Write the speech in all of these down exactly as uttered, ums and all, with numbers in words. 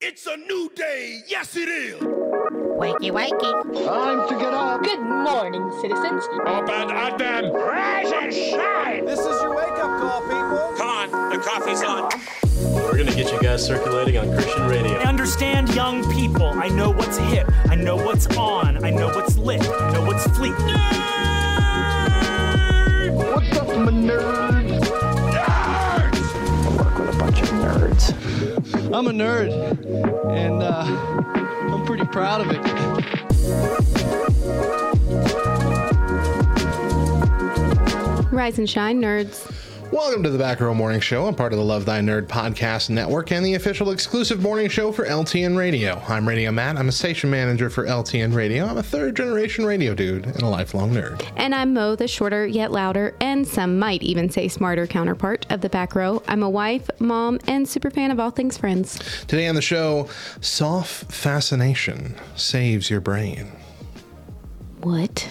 It's a new day, yes it is! Wakey, wakey. Time to get up. Good morning, citizens. Up and at them. Rise and shine! This is your wake-up call, people. Come on, the coffee's on. We're gonna get you guys circulating on Christian radio. I understand young people. I know what's hip. I know what's on. I know what's lit. I know what's fleet. Nerd! What's up, my nerds? Nerds! I work with a bunch of nerds. I'm a nerd, and uh, I'm pretty proud of it. Rise and shine, nerds. Welcome to the Back Row Morning Show. I'm part of the Love Thy Nerd podcast network and the official exclusive morning show for L T N Radio. I'm Radio Matt. I'm a station manager for L T N Radio. I'm a third-generation radio dude and a lifelong nerd. And I'm Mo, the shorter yet louder, and some might even say smarter counterpart of the Back Row. I'm a wife, mom, and super fan of all things Friends. Today on the show, soft fascination saves your brain. What?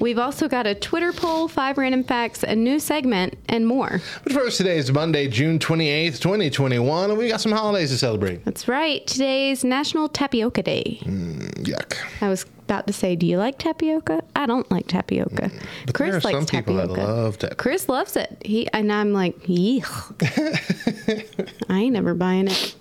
We've also got a Twitter poll, five random facts, a new segment, and more. But first, today is Monday, June twenty-eighth, twenty twenty-one, and we got some holidays to celebrate. That's right. Today's National Tapioca Day. Mm, yuck. I was about to say, do you like tapioca? I don't like tapioca. Mm, but Chris there are likes some people tapioca. That love tapioca. Chris loves it. He and I'm like, yeech. I ain't never buying it.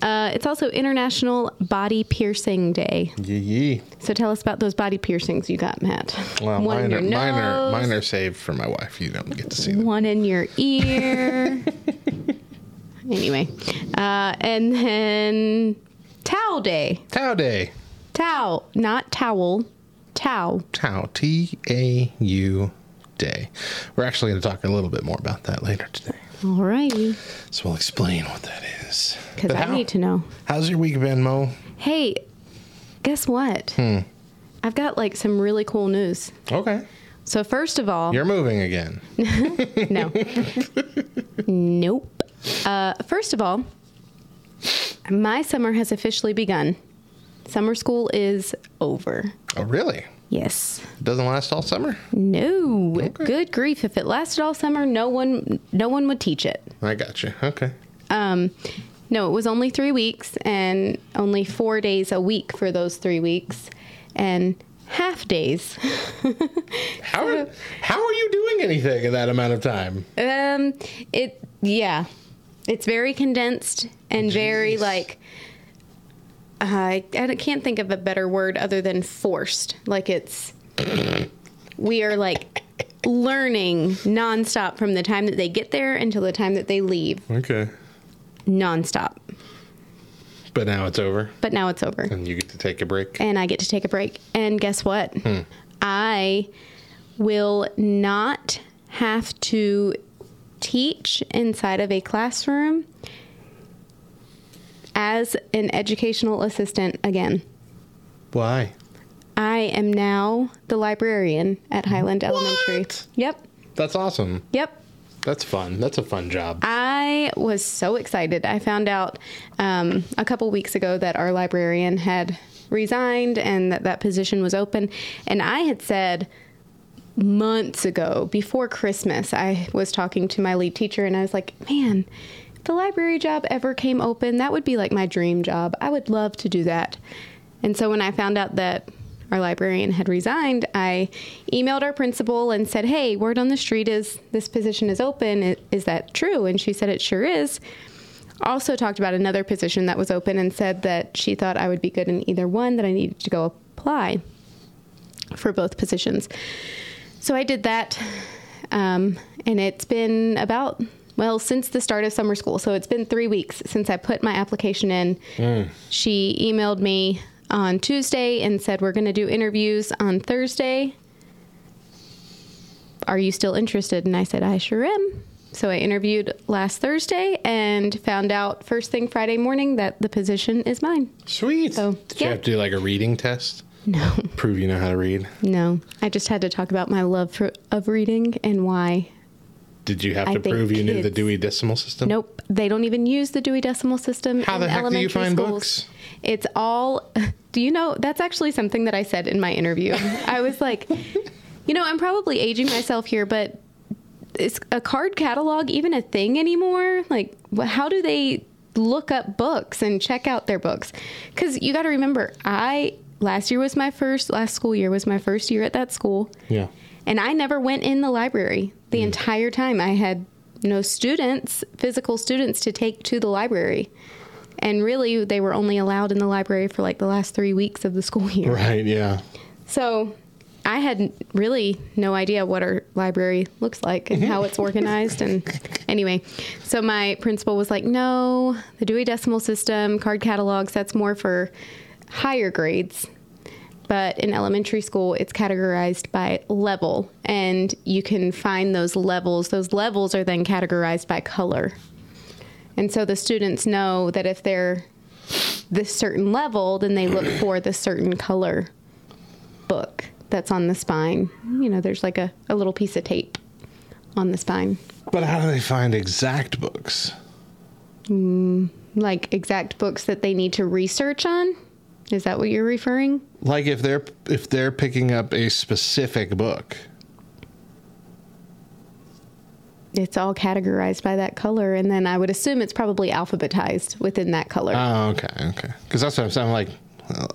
Uh, it's also International Body Piercing Day. Yee yee. So tell us about those body piercings you got, Matt. Well, one mine, in your are, nose. Mine, are, mine are saved for my wife. You don't get to see them. One in your ear. Anyway. Uh, and then Tau Day. Tau Day. Tau. Not towel. Tau. Tau. T A U Day. We're actually going to talk a little bit more about that later today. All right. So we'll explain what that is. Because I how, need to know. How's your week been, Mo? Hey, guess what? Hmm. I've got like some really cool news. Okay. So first of all. You're moving again. No. Nope. Uh, first of all, my summer has officially begun. Summer school is over. Oh, really? Yes. It doesn't last all summer? No. Okay. Good grief. If it lasted all summer, no one no one would teach it. I got you. Okay. Um, no, it was only three weeks and only four days a week for those three weeks and half days. how, so, are, how are you doing anything in that amount of time? Um, it yeah. It's very condensed and Jeez. very like... Uh, I can't think of a better word other than forced. Like it's, we are like learning nonstop from the time that they get there until the time that they leave. Okay. Nonstop. But now it's over. But now it's over. And you get to take a break. And I get to take a break. And guess what? Hmm. I will not have to teach inside of a classroom as an educational assistant again. Why? I am now the librarian at Highland what? Elementary. Yep. That's awesome. Yep. That's fun. That's a fun job. I was so excited. I found out um, a couple weeks ago that our librarian had resigned and that that position was open. And I had said months ago, before Christmas, I was talking to my lead teacher and I was like, man, the library job ever came open, that would be like my dream job. I would love to do that. And so when I found out that our librarian had resigned, I emailed our principal and said, hey, word on the street is this position is open. Is that true? And she said, it sure is. Also talked about another position that was open and said that she thought I would be good in either one, that I needed to go apply for both positions. So I did that. Um, and it's been about... Well, since the start of summer school, so it's been three weeks since I put my application in. Mm. She emailed me on Tuesday and said, we're going to do interviews on Thursday. Are you still interested? And I said, I sure am. So I interviewed last Thursday and found out first thing Friday morning that the position is mine. Sweet. So, Did yeah. you have to do like a reading test? No. Prove you know how to read? No. I just had to talk about my love for, of reading and why. Did you have I to prove you knew the Dewey Decimal System? Nope. They don't even use the Dewey Decimal System. How in the heck elementary do you find schools. Books? It's all, do you know, that's actually something that I said in my interview. I was like, you know, I'm probably aging myself here, but is a card catalog even a thing anymore? Like, how do they look up books and check out their books. Because you got to remember, I last year was my first, last school year was my first year at that school. Yeah. And I never went in the library the mm. entire time. I had no students, physical students to take to the library. And really, they were only allowed in the library for like the last three weeks of the school year. Right, yeah. So I had really no idea what our library looks like and how it's organized. And anyway, so my principal was like, no, the Dewey Decimal System, card catalogs, that's more for higher grades. But in elementary school, it's categorized by level. And you can find those levels. Those levels are then categorized by color. And so the students know that if they're this certain level, then they look for the certain color book that's on the spine. You know, there's like a, a little piece of tape on the spine. But how do they find exact books? Mm, like exact books that they need to research on? Is that what you're referring? Like if they're if they're picking up a specific book. It's all categorized by that color, and then I would assume it's probably alphabetized within that color. Oh, okay, okay. Because that's what I'm saying. I'm like, well,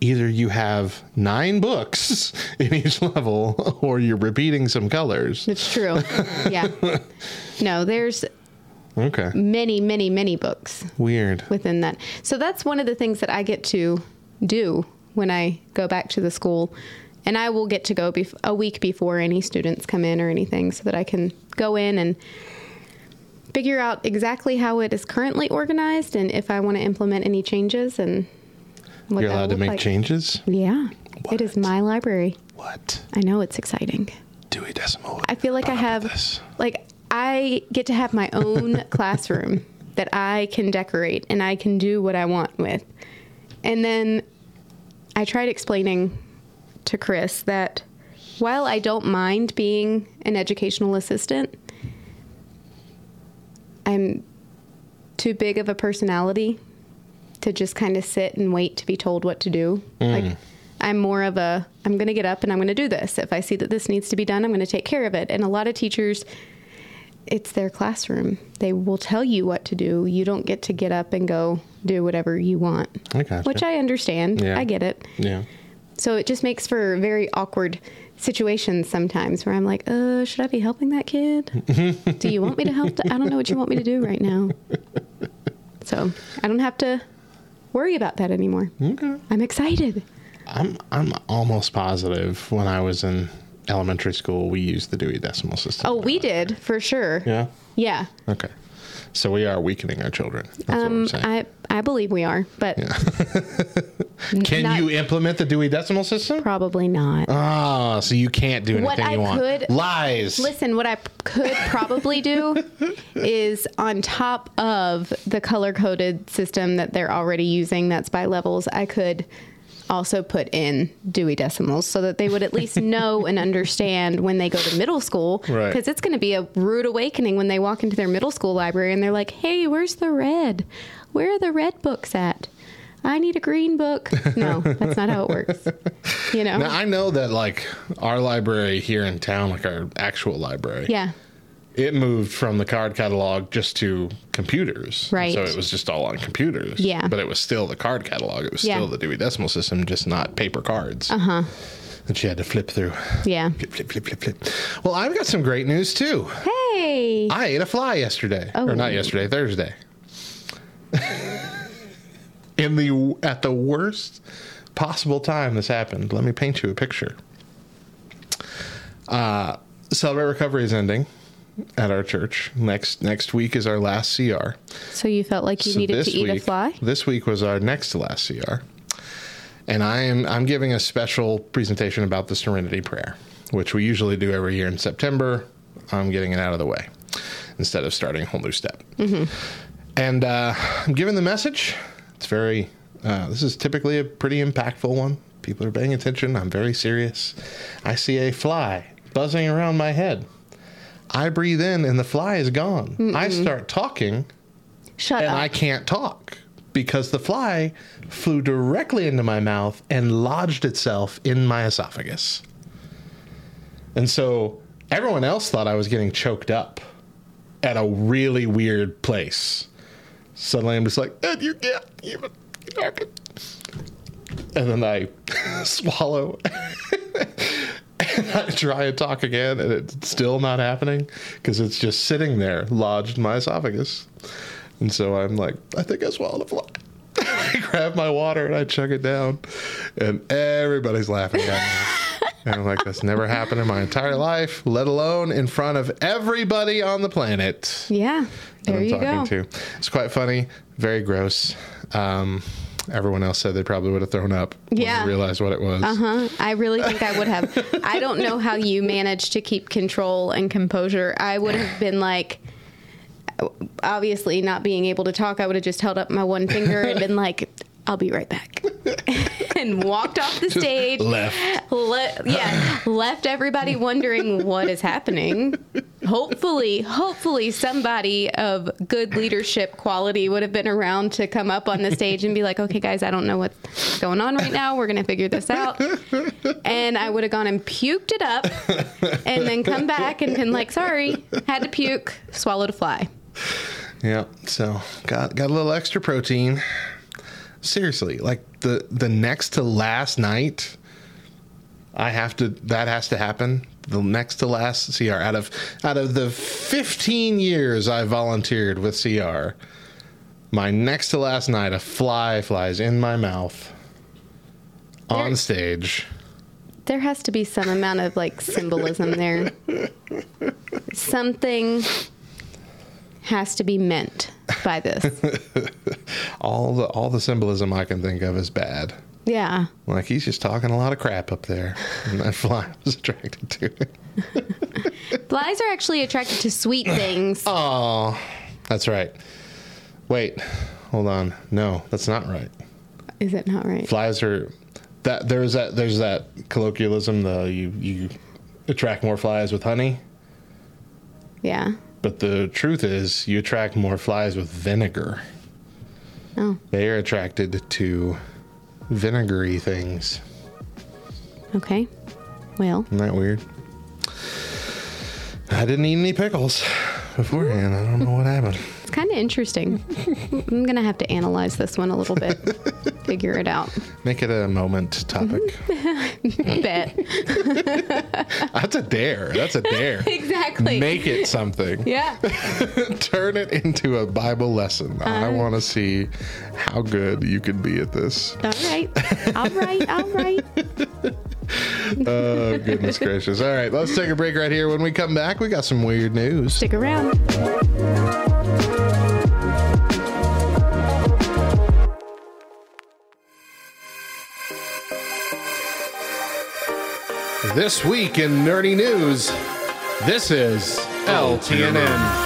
either you have nine books in each level, or you're repeating some colors. It's true. Yeah. No, there's okay many, many, many books. Weird. Within that. So that's one of the things that I get to do when I go back to the school. And I will get to go bef- a week before any students come in or anything so that I can go in and figure out exactly how it is currently organized and if I want to implement any changes and what You're that allowed to make like. changes? Yeah. What? It is my library. What? I know, it's exciting. Dewey Decimal. I feel like I have, this. like, I get to have my own classroom that I can decorate and I can do what I want with. And then I tried explaining to Chris that while I don't mind being an educational assistant, I'm too big of a personality to just kind of sit and wait to be told what to do. Mm. Like I'm more of a, I'm going to get up and I'm going to do this. If I see that this needs to be done, I'm going to take care of it. And a lot of teachers, it's their classroom. They will tell you what to do. You don't get to get up and go do whatever you want, I gotcha. which I understand. Yeah. I get it. Yeah. So it just makes for very awkward situations sometimes where I'm like, uh, should I be helping that kid? Do you want me to help? To, I don't know what you want me to do right now. So I don't have to worry about that anymore. Okay. I'm excited. I'm I'm almost positive when I was in elementary school, we used the Dewey Decimal System. Oh, we did, right? For sure. Yeah? Yeah. Okay. So we are weakening our children. That's um, what I'm saying. I, I believe we are, but... Yeah. Can not, you implement the Dewey Decimal System? Probably not. Oh, so you can't do anything what you I want. Could, Lies. Listen, what I could probably do is on top of the color-coded system that they're already using, that's by levels, I could also put in Dewey Decimals so that they would at least know and understand when they go to middle school. Right. Because it's going to be a rude awakening when they walk into their middle school library and they're like, hey, where's the red? Where are the red books at? I need a green book. No, that's not how it works. You know, now, I know that like our library here in town, like our actual library. Yeah. It moved from the card catalog just to computers. Right. So it was just all on computers. Yeah. But it was still the card catalog. It was yeah. still the Dewey Decimal System, just not paper cards. Uh-huh. That you had to flip through. Yeah. Flip, flip, flip, flip, flip. Well, I've got some great news too. Hey. I ate a fly yesterday. Oh. Or not yesterday, Thursday. In the at the worst possible time this happened. Let me paint you a picture. Uh, Celebrate Recovery is ending at our church. Next next week is our last C R. So you felt like you so needed to eat week, a fly? This week was our next to last C R. And I am I'm giving a special presentation about the Serenity Prayer, which we usually do every year in September. I'm getting it out of the way instead of starting a whole new step. Mm-hmm. And uh, I'm giving the message. It's very, uh, this is typically a pretty impactful one. People are paying attention. I'm very serious. I see a fly buzzing around my head. I breathe in and the fly is gone. Mm-mm. I start talking. Shut and up. And I can't talk because the fly flew directly into my mouth and lodged itself in my esophagus. And so everyone else thought I was getting choked up at a really weird place. suddenly I'm just like, eh, you can't even talk it. And then I swallow and I try and talk again, and it's still not happening because it's just sitting there lodged in my esophagus. And so I'm like, I think I swallowed a fly. I grab my water and I chug it down, and everybody's laughing at me. And I'm like, that's never happened in my entire life, let alone in front of everybody on the planet. Yeah, there you go. That I'm talking to. It's quite funny, very gross. Um, everyone else said they probably would have thrown up when yeah. they realized what it was. Uh-huh. I really think I would have. I don't know how you managed to keep control and composure. I would have been like... obviously not being able to talk, I would have just held up my one finger and been like, I'll be right back. And walked off the just stage. Left. Le- yeah. Left everybody wondering what is happening. Hopefully, hopefully somebody of good leadership quality would have been around to come up on the stage and be like, okay, guys, I don't know what's going on right now. We're going to figure this out. And I would have gone and puked it up and then come back and been like, sorry, had to puke, swallowed a fly. Yeah. So got, got a little extra protein. Seriously, like the, the next to last night, I have to, that has to happen. The next to last C R out of, out of the fifteen years I volunteered with C R, my next to last night, a fly flies in my mouth there, on stage. There has to be some amount of like symbolism there. Something has to be meant by this. all the all the symbolism I can think of is bad. Yeah. Like, he's just talking a lot of crap up there. And that fly was attracted to it. Flies are actually attracted to sweet things. Oh, that's right. Wait, hold on. No, that's not right. Is it not right? Flies are... that There's that There's that colloquialism, the you, you attract more flies with honey. Yeah. But the truth is, you attract more flies with vinegar. Oh. They are attracted to vinegary things. Okay. Well. Isn't that weird? I didn't eat any pickles beforehand. I don't know what happened. It's kind of interesting. I'm going to have to analyze this one a little bit. Figure it out. Make it a moment topic. Bet. That's a dare. That's a dare. Exactly. Make it something. Yeah. Turn it into a Bible lesson. Uh, I want to see how good you can be at this. All right. All right. All right. Oh, goodness gracious. All right. Let's take a break right here. When we come back, we got some weird news. Stick around. This week in nerdy news, this is L T N N.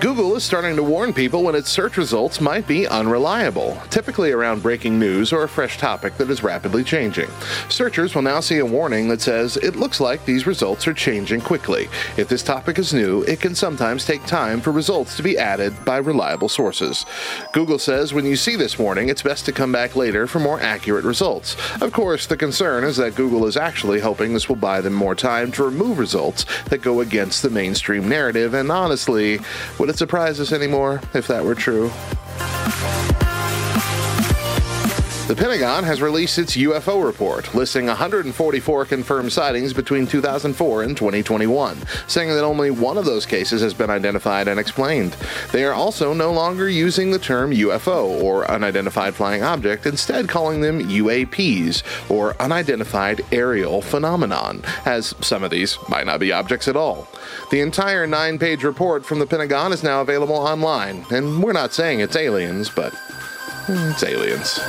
Google is starting to warn people when its search results might be unreliable, typically around breaking news or a fresh topic that is rapidly changing. Searchers will now see a warning that says, it looks like these results are changing quickly. If this topic is new, it can sometimes take time for results to be added by reliable sources. Google says when you see this warning, it's best to come back later for more accurate results. Of course, the concern is that Google is actually hoping this will buy them more time to remove results that go against the mainstream narrative, and honestly, would it surprise us anymore if that were true? The Pentagon has released its U F O report, listing one hundred forty-four confirmed sightings between two thousand four and twenty twenty-one, saying that only one of those cases has been identified and explained. They are also no longer using the term U F O, or unidentified flying object, instead calling them U A Ps, or unidentified aerial phenomenon, as some of these might not be objects at all. The entire nine-page report from the Pentagon is now available online, and we're not saying it's aliens, but... it's aliens.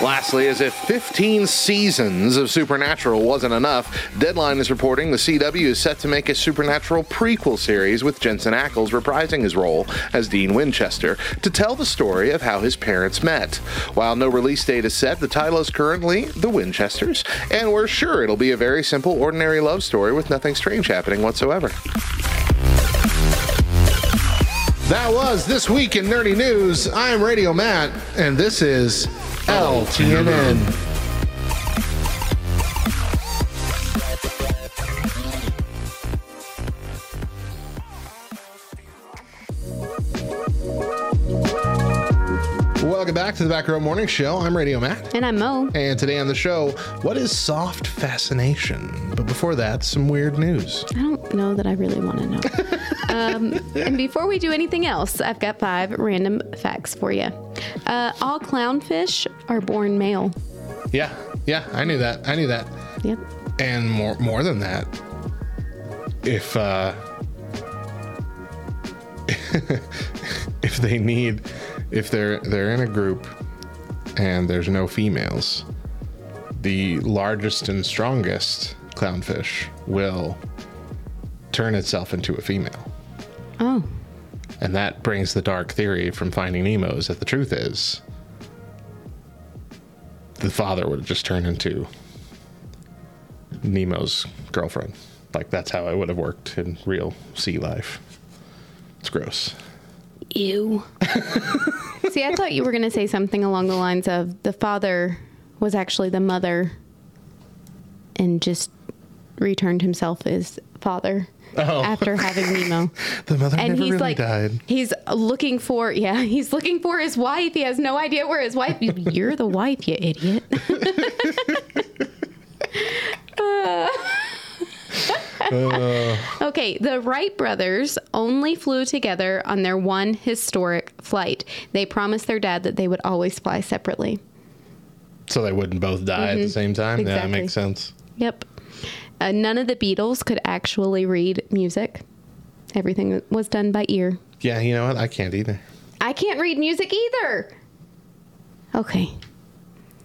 Lastly, as if fifteen seasons of Supernatural wasn't enough, Deadline is reporting the C W is set to make a Supernatural prequel series with Jensen Ackles reprising his role as Dean Winchester to tell the story of how his parents met. While no release date is set, the title is currently The Winchesters, and we're sure it'll be a very simple, ordinary love story with nothing strange happening whatsoever. That was This Week in Nerdy News. I am Radio Matt, and this is L T N N. Welcome back to the Back Row Morning Show. I'm Radio Matt. And I'm Mo. And today on the show, what is soft fascination? But before that, some weird news. I don't know that I really want to know. um, and before we do anything else, I've got five random facts for you. Uh, all clownfish are born male. Yeah. Yeah. I knew that. I knew that. Yep. And more, more than that, if, uh, if they need, if they're, they're in a group and there's no females, the largest and strongest clownfish will turn itself into a female. Oh. And that brings the dark theory from Finding Nemo's that the truth is the father would have just turned into Nemo's girlfriend. Like, that's how it would have worked in real sea life. It's gross. Ew. See, I thought you were going to say something along the lines of the father was actually the mother and just returned himself as father oh. after having Nemo. The mother and never he's really like, died. He's looking for, yeah, he's looking for his wife. He has no idea where his wife is. You're the wife, you idiot. uh. uh. Okay, the Wright brothers only flew together on their one historic flight. They promised their dad that they would always fly separately. So they wouldn't both die mm-hmm. at the same time? Exactly. Yeah, that makes sense. Yep. Uh, none of the Beatles could actually read music. Everything was done by ear. Yeah, you know what? I can't either. I can't read music either. Okay.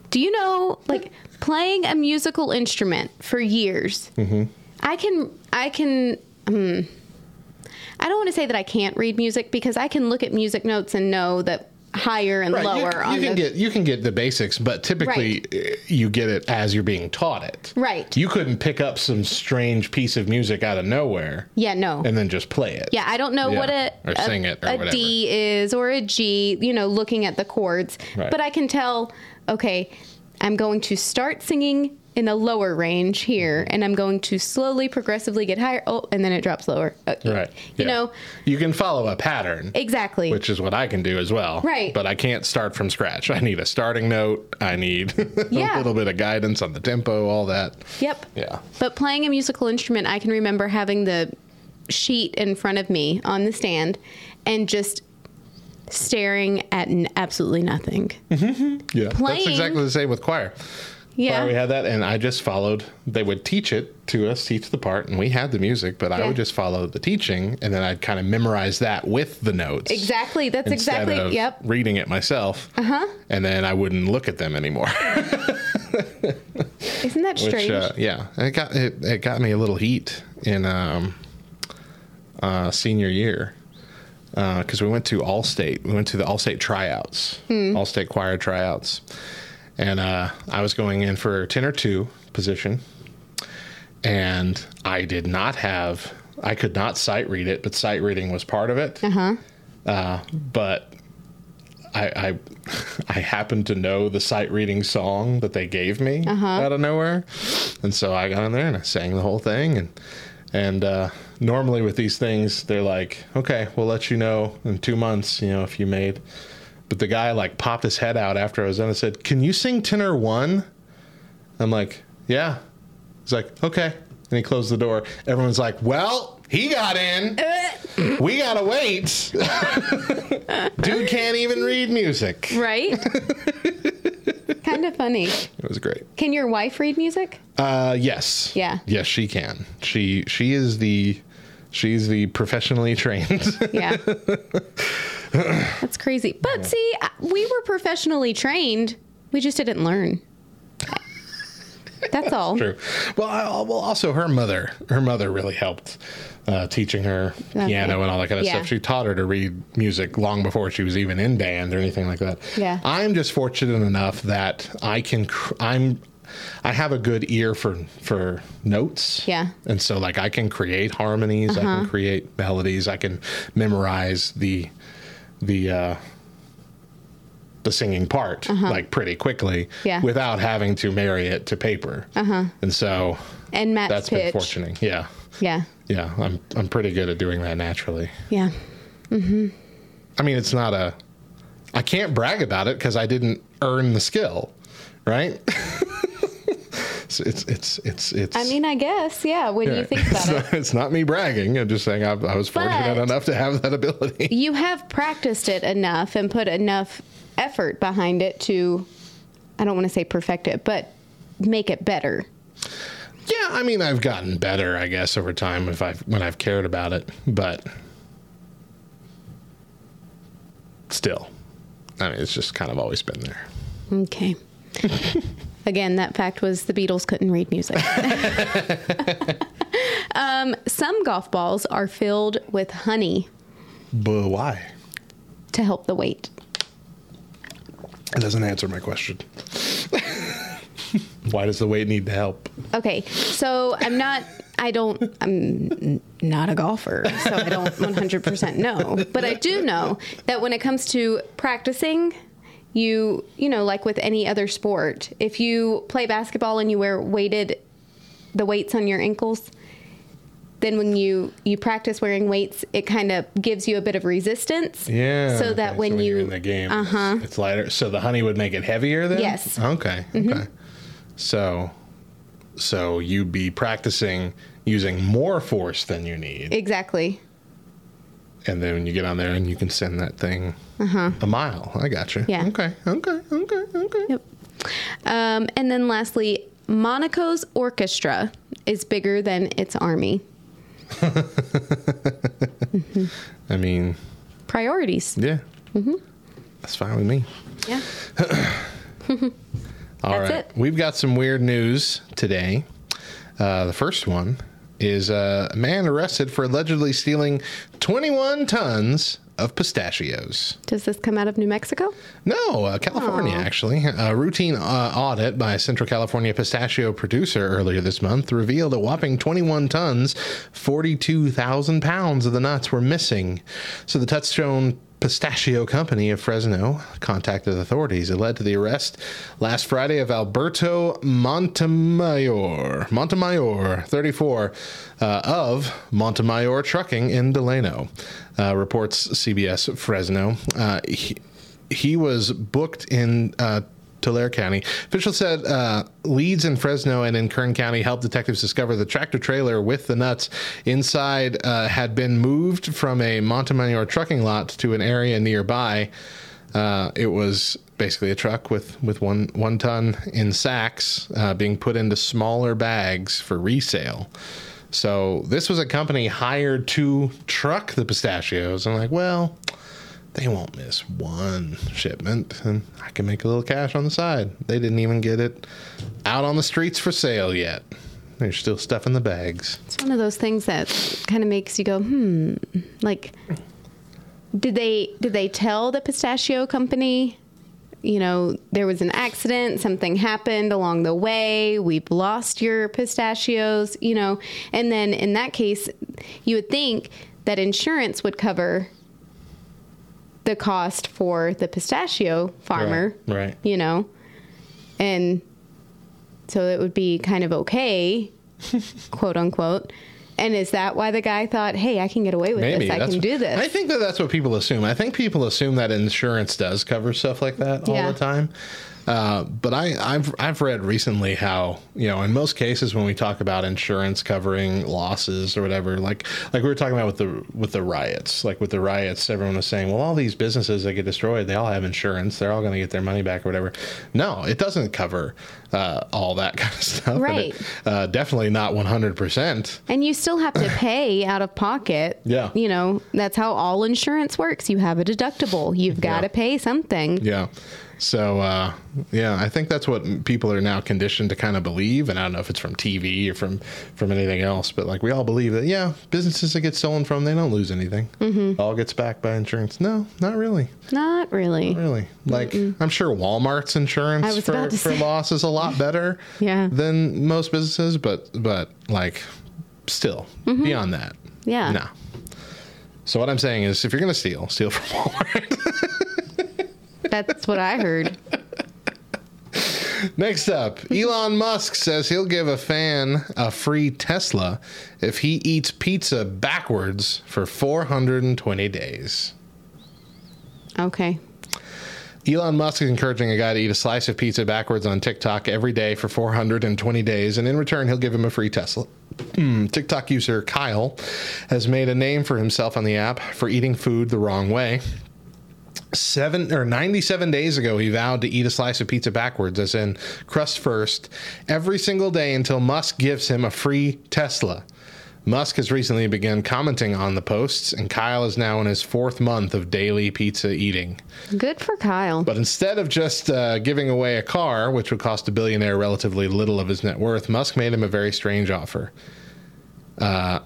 Do you know, like, playing a musical instrument for years... Mm-hmm. I can, I can, um, I don't want to say that I can't read music because I can look at music notes and know that higher and right. lower. You, you on can the, get, you can get the basics, but typically right. you get it as you're being taught it. Right. You couldn't pick up some strange piece of music out of nowhere. Yeah, no. And then just play it. Yeah, I don't know yeah. what a, or sing a, it or a whatever. D is or a G, you know, looking at the chords, right. but I can tell, okay, I'm going to start singing in the lower range here, and I'm going to slowly, progressively get higher. Oh, and then it drops lower. Okay. Right. You yeah. know, you can follow a pattern. Exactly. Which is what I can do as well. Right. But I can't start from scratch. I need a starting note. I need yeah. a little bit of guidance on the tempo, all that. Yep. Yeah. But playing a musical instrument, I can remember having the sheet in front of me on the stand and just staring at absolutely nothing. Mm-hmm. Yeah. Playing, that's exactly the same with choir. Yeah, we had that, and I just followed. They would teach it to us, teach the part, and we had the music, but yeah. I would just follow the teaching, and then I'd kind of memorize that with the notes. Exactly. That's exactly. Of yep. reading it myself. Uh huh. And then I wouldn't look at them anymore. Isn't that strange? Which, uh, yeah, it got it, it got me a little heat in um, uh, senior year because uh, we went to Allstate. We went to the Allstate tryouts, hmm. Allstate choir tryouts. And uh, I was going in for ten or two position, and I did not have, I could not sight read it, but sight reading was part of it. Uh-huh. Uh, but I, I, I happened to know the sight reading song that they gave me uh-huh. out of nowhere. And so I got in there and I sang the whole thing. And, and uh, normally with these things, they're like, okay, we'll let you know in two months, you know, if you made... But the guy, like, popped his head out after I was done and said, can you sing tenor one? I'm like, yeah. He's like, okay. And he closed the door. Everyone's like, well, he got in. Uh, we got to wait. Dude can't even read music. Right? Kind of funny. It was great. Can your wife read music? Uh, yes. Yeah. Yes, she can. She she is the... She's the professionally trained. Yeah. That's crazy. But yeah. see, we were professionally trained. We just didn't learn. That's, That's all. True. Well, I, well, also her mother, her mother really helped uh, teaching her okay. piano and all that kind of yeah. stuff. She taught her to read music long before she was even in band or anything like that. Yeah. I'm just fortunate enough that I can, cr- I'm, I have a good ear for, for notes. Yeah. And so, like, I can create harmonies. Uh-huh. I can create melodies. I can memorize the the uh, the singing part, uh-huh. like, pretty quickly yeah. without having to marry it to paper. Uh-huh. And so and Matt's that's pitch. Been fortunate. Yeah. Yeah. Yeah. I'm, I'm pretty good at doing that naturally. Yeah. Mm-hmm. I mean, it's not a... I can't brag about it because I didn't earn the skill, right? It's, it's, it's, it's, it's, I mean, I guess, yeah, when yeah. you think about it's not, it. It's not me bragging. I'm just saying I, I was fortunate but enough to have that ability. You have practiced it enough and put enough effort behind it to, I don't want to say perfect it, but make it better. Yeah, I mean, I've gotten better, I guess, over time if I've, when I've cared about it, but still, I mean, it's just kind of always been there. Okay. Again, that fact was the Beatles couldn't read music. um, some golf balls are filled with honey. But why? To help the weight. It doesn't answer my question. Why does the weight need the help? Okay, so I'm not, I don't, I'm not a golfer, so I don't one hundred percent know. But I do know that when it comes to practicing, you, you know, like with any other sport, if you play basketball and you wear weighted, the weights on your ankles, then when you, you practice wearing weights, it kind of gives you a bit of resistance. Yeah. So that okay. when, so when you, you're in the game, uh-huh. it's, it's lighter. So the honey would make it heavier then? Yes. Okay. Mm-hmm. Okay. So, so you'd be practicing using more force than you need. Exactly. And then when you get on there and you can send that thing uh-huh. a mile. I got you. Yeah. Okay. Okay. Okay. Okay. Yep. Um, and then lastly, Monaco's orchestra is bigger than its army. mm-hmm. I mean. Priorities. Yeah. Mm-hmm. That's fine with me. Yeah. All That's right. It. We've got some weird news today. Uh, the first one is a man arrested for allegedly stealing twenty-one tons of pistachios. Does this come out of New Mexico? No, uh, California, Aww. actually. A routine uh, audit by a Central California pistachio producer earlier this month revealed a whopping twenty-one tons, forty-two thousand pounds of the nuts were missing. So the Touchstone Pistachio Company of Fresno contacted authorities. It led to the arrest last Friday of Alberto Montemayor, Montemayor, thirty-four, uh, of Montemayor Trucking in Delano, uh, reports C B S Fresno. Uh, he, he was booked in uh, Tulare County. Officials said uh, leads in Fresno and in Kern County helped detectives discover the tractor trailer with the nuts inside uh, had been moved from a Montemayor trucking lot to an area nearby. Uh, it was basically a truck with, with one, one ton in sacks uh, being put into smaller bags for resale. So this was a company hired to truck the pistachios. I'm like, well... they won't miss one shipment, and I can make a little cash on the side. They didn't even get it out on the streets for sale yet. There's still stuff in the bags. It's one of those things that kind of makes you go, hmm. Like, did they did they tell the pistachio company, you know, there was an accident, something happened along the way, we've lost your pistachios, you know? And then in that case, you would think that insurance would cover the cost for the pistachio farmer, right, right, you know, and so it would be kind of okay, quote unquote. And is that why the guy thought, hey, I can get away with Maybe, this, I can do this? I think that that's what people assume. I think people assume that insurance does cover stuff like that all yeah. the time. Uh, but I, I've I've read recently how, you know, in most cases when we talk about insurance covering losses or whatever, like like we were talking about with the with the riots, like with the riots, everyone was saying, well, all these businesses that get destroyed, they all have insurance, they're all going to get their money back or whatever. No, it doesn't cover uh, all that kind of stuff. Right. It, uh, definitely not one hundred percent. And you still have to pay out of pocket. Yeah. You know, that's how all insurance works. You have a deductible. You've got to yeah. pay something. Yeah. So, uh, yeah, I think that's what people are now conditioned to kind of believe. And I don't know if it's from T V or from, from anything else, but like we all believe that, yeah, businesses that get stolen from, they don't lose anything. Mm-hmm. All gets backed by insurance. No, not really. Not really. Not really. Like, Mm-mm. I'm sure Walmart's insurance for, for loss is a lot better yeah. than most businesses, but, but like still mm-hmm. beyond that. Yeah. No. So what I'm saying is if you're going to steal, steal from Walmart. That's what I heard. Next up, Elon Musk says he'll give a fan a free Tesla if he eats pizza backwards for four hundred twenty days. Okay. Elon Musk is encouraging a guy to eat a slice of pizza backwards on TikTok every day for four hundred twenty days, and in return, he'll give him a free Tesla. Mm, TikTok user Kyle has made a name for himself on the app for eating food the wrong way. Seven or ninety-seven days ago, he vowed to eat a slice of pizza backwards, as in crust first, every single day until Musk gives him a free Tesla. Musk has recently begun commenting on the posts, and Kyle is now in his fourth month of daily pizza eating. Good for Kyle. But instead of just uh, giving away a car, which would cost a billionaire relatively little of his net worth, Musk made him a very strange offer. Uh,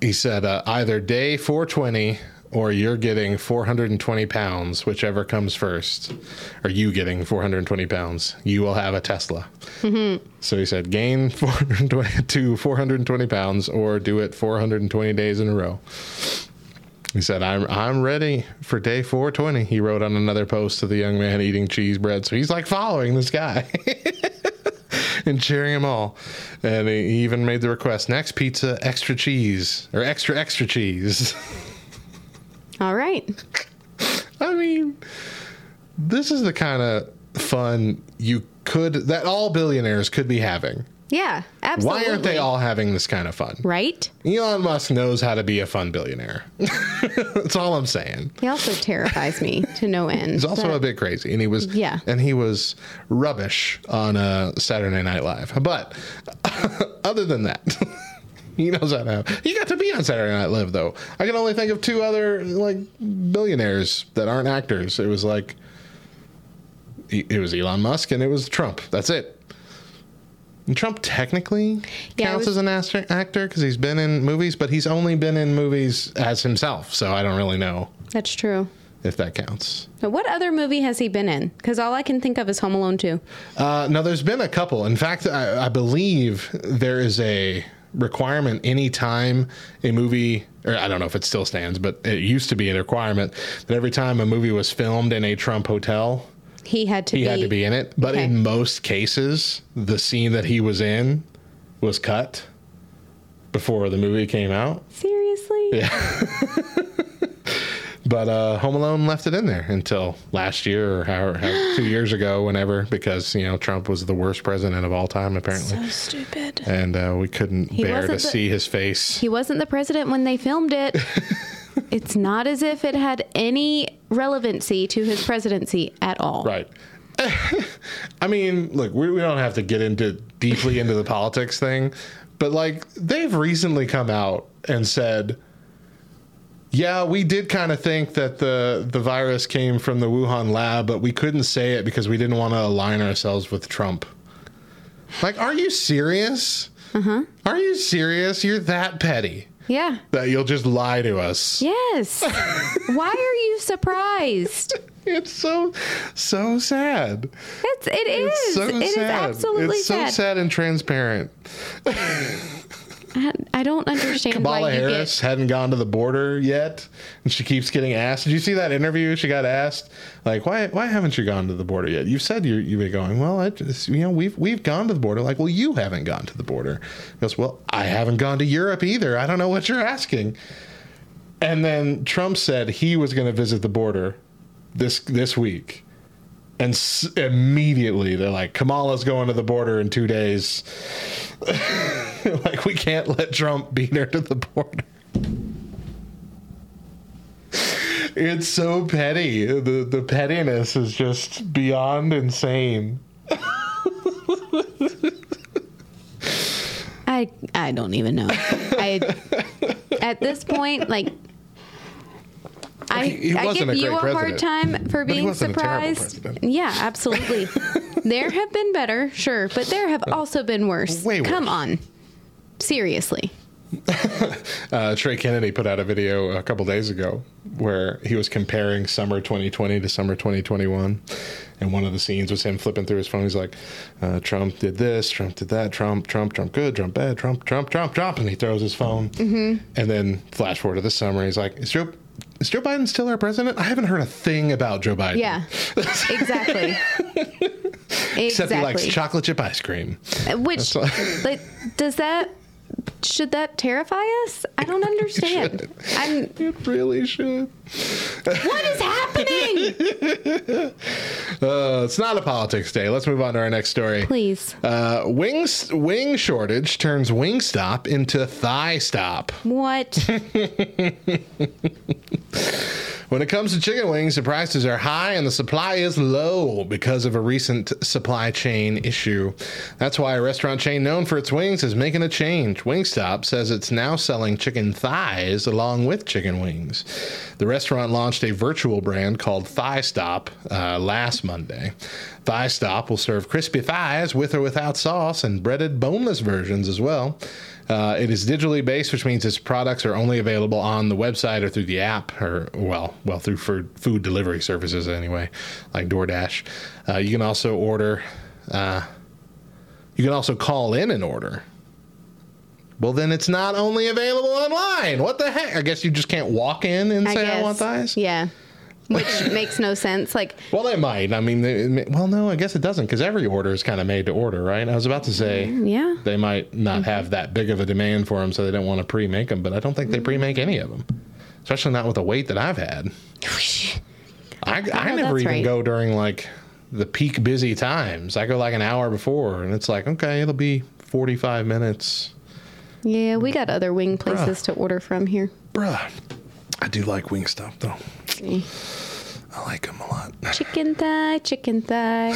he said, uh, either day four twenty or you're getting four hundred twenty pounds, whichever comes first, or you getting four hundred twenty pounds, you will have a Tesla. Mm-hmm. So he said, gain four hundred twenty to four hundred twenty pounds or do it four hundred twenty days in a row. He said, I'm I'm ready for day four twenty, he wrote on another post of the young man eating cheese bread. So he's like following this guy and cheering them all. And he even made the request, next pizza, extra cheese, or extra, extra cheese. All right. I mean, this is the kind of fun you could, that all billionaires could be having. Yeah, absolutely. Why aren't they all having this kind of fun? Right? Elon Musk knows how to be a fun billionaire. That's all I'm saying. He also terrifies me to no end. He's also but, a bit crazy, and he was yeah. and he was rubbish on uh, Saturday Night Live. But other than that, he knows how to have. He got to be on Saturday Night Live, though. I can only think of two other like billionaires that aren't actors. It was like it was Elon Musk and it was Trump. That's it. And Trump technically yeah, counts was, as an actor actor because he's been in movies, but he's only been in movies as himself. So I don't really know. That's true. If that counts. Now, what other movie has he been in? Because all I can think of is Home Alone two. Uh, no, there's been a couple. In fact, I, I believe there is a requirement any time a movie, or I don't know if it still stands, but it used to be a requirement that every time a movie was filmed in a Trump hotel, he had to he be, had to be in it. But okay. In most cases, the scene that he was in was cut before the movie came out. Seriously? Yeah. But uh, Home Alone left it in there until last year or however, however, two years ago, whenever, because, you know, Trump was the worst president of all time, apparently. So stupid. And uh, we couldn't he bear to the, see his face. He wasn't the president when they filmed it. It's not as if it had any relevancy to his presidency at all. Right. I mean, look, we, we don't have to get into deeply into the politics thing, but, like, they've recently come out and said, yeah, we did kind of think that the, the virus came from the Wuhan lab, but we couldn't say it because we didn't want to align ourselves with Trump. Like, are you serious? Uh-huh. Are you serious? You're that petty. Yeah. That you'll just lie to us. Yes. Why are you surprised? It's so, so sad. It's, it is. It's so it sad. It is absolutely it's sad. It's so sad and transparent. I don't understand Kamala why Kamala Harris get... hadn't gone to the border yet, and she keeps getting asked. Did you see that interview? She got asked, like, why why haven't you gone to the border yet? You said you're, you've been going, well, I just, you know, we've we've gone to the border. Like, well, you haven't gone to the border. He goes, well, I haven't gone to Europe either. I don't know what you're asking. And then Trump said he was going to visit the border this this week. And s- immediately they're like, Kamala's going to the border in two days. Like, we can't let Trump beat her to the border. It's so petty. The the pettiness is just beyond insane. I I don't even know. I at this point, like, I, he, he I give a you a president. Hard time for being surprised. Yeah, absolutely. There have been better, sure, but there have also been worse. Way worse. Come on. Seriously. uh, Trey Kennedy put out a video a couple days ago where he was comparing summer twenty twenty to summer twenty twenty-one. And one of the scenes was him flipping through his phone. He's like, uh, Trump did this, Trump did that, Trump, Trump, Trump good, Trump bad, Trump, Trump, Trump, Trump. And he throws his phone. Mm-hmm. And then flash forward to the summer. He's like, it's true. Is Joe Biden still our president? I haven't heard a thing about Joe Biden. Yeah, exactly. Except exactly. He likes chocolate chip ice cream. Which, like, does that should that terrify us? I don't understand. It, I'm, it really should. What is happening? uh, it's not a politics day. Let's move on to our next story. Please. Uh, wings, wing shortage turns Wingstop into Thighstop. What? When it comes to chicken wings, the prices are high and the supply is low because of a recent supply chain issue. That's why a restaurant chain known for its wings is making a change. Wingstop says it's now selling chicken thighs along with chicken wings. The restaurant launched a virtual brand called Thighstop uh, last Monday. Thighstop will serve crispy thighs with or without sauce and breaded boneless versions as well. Uh, it is digitally based, which means its products are only available on the website or through the app, or, well, well through food, food delivery services anyway, like DoorDash. Uh, you can also order, uh, you can also call in an order. Well, then it's not only available online. What the heck? I guess you just can't walk in and I say, guess. I want thighs? Yeah. Which makes no sense. Like, well, it might. I mean, they, may, well, no, I guess it doesn't, because every order is kind of made to order, right? I was about to say, yeah, they might not mm-hmm. have that big of a demand for them, so they don't want to pre-make them. But I don't think they pre-make any of them, especially not with the weight that I've had. I, oh, I never even right. go during like the peak busy times. I go like an hour before, and it's like, okay, it'll be forty-five minutes. Yeah, we got other wing places Bruh. to order from here. Bruh. I do like Wingstop, though. I like them a lot. Chicken thigh, chicken thigh,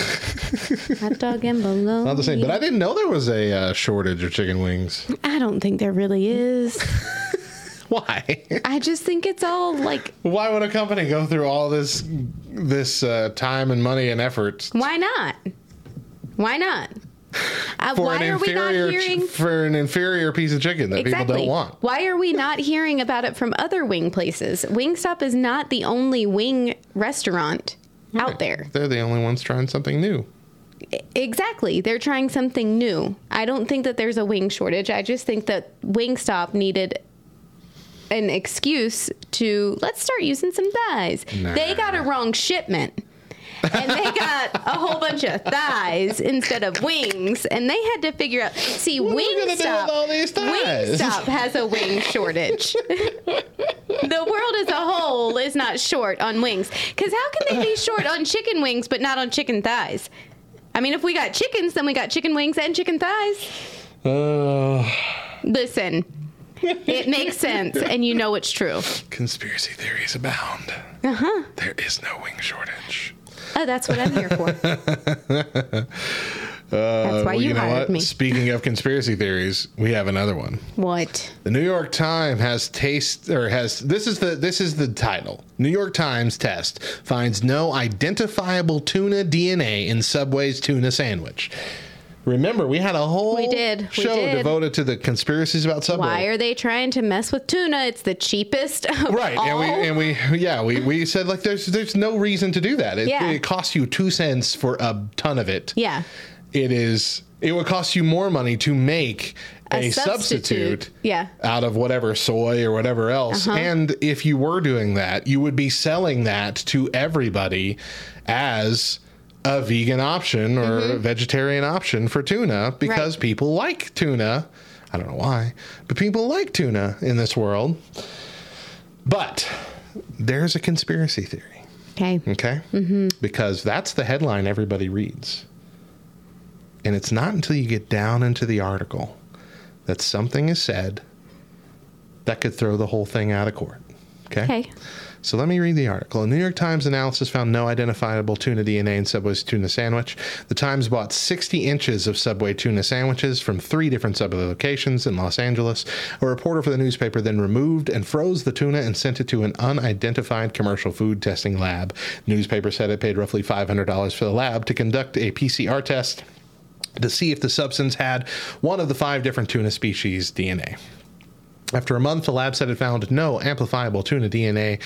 hot dog and bologna. Not the same, but I didn't know there was a uh, shortage of chicken wings. I don't think there really is. Why? I just think it's all like. Why would a company go through all this, this uh, time and money and effort? Why not? Why not? Uh, for, why an are we not hearing... ch- for an inferior piece of chicken that exactly. people don't want. Why are we not hearing about it from other wing places? Wingstop is not the only wing restaurant right. out there. They're the only ones trying something new. Exactly. They're trying something new. I don't think that there's a wing shortage. I just think that Wingstop needed an excuse to, let's start using some thighs. Nah. They got a wrong shipment. And they got a whole bunch of thighs instead of wings, and they had to figure out. See, Wingstop, Wingstop has a wing shortage. The world as a whole is not short on wings, because how can they be short on chicken wings but not on chicken thighs? I mean, if we got chickens, then we got chicken wings and chicken thighs. Uh, Listen, it makes sense, and you know it's true. Conspiracy theories abound. Uh huh. There is no wing shortage. Oh, that's what I'm here for. uh, that's why well, you, you know hired what? me. Speaking of conspiracy theories, we have another one. What? The New York Times has taste or has this is the this is the title. New York Times test finds no identifiable tuna D N A in Subway's tuna sandwich. Remember, we had a whole we did. We show did. devoted to the conspiracies about Subway. Why are they trying to mess with tuna? It's the cheapest of right. all. Right, and we and we yeah we, we said like there's there's no reason to do that. It, yeah. it costs you two cents for a ton of it. Yeah, it is. It would cost you more money to make a, a substitute, substitute yeah. out of whatever soy or whatever else. Uh-huh. And if you were doing that, you would be selling that to everybody as a vegan option or mm-hmm. vegetarian option for tuna because right. people like tuna. I don't know why, but people like tuna in this world. But there's a conspiracy theory. Okay. Okay. Mm-hmm. Because that's the headline everybody reads. And it's not until you get down into the article that something is said that could throw the whole thing out of court. Okay. Okay. So let me read the article. A New York Times analysis found no identifiable tuna D N A in Subway's tuna sandwich. The Times bought sixty inches of Subway tuna sandwiches from three different Subway locations in Los Angeles. A reporter for the newspaper then removed and froze the tuna and sent it to an unidentified commercial food testing lab. The newspaper said it paid roughly five hundred dollars for the lab to conduct a P C R test to see if the substance had one of the five different tuna species' D N A. After a month, the lab said it found no amplifiable tuna D N A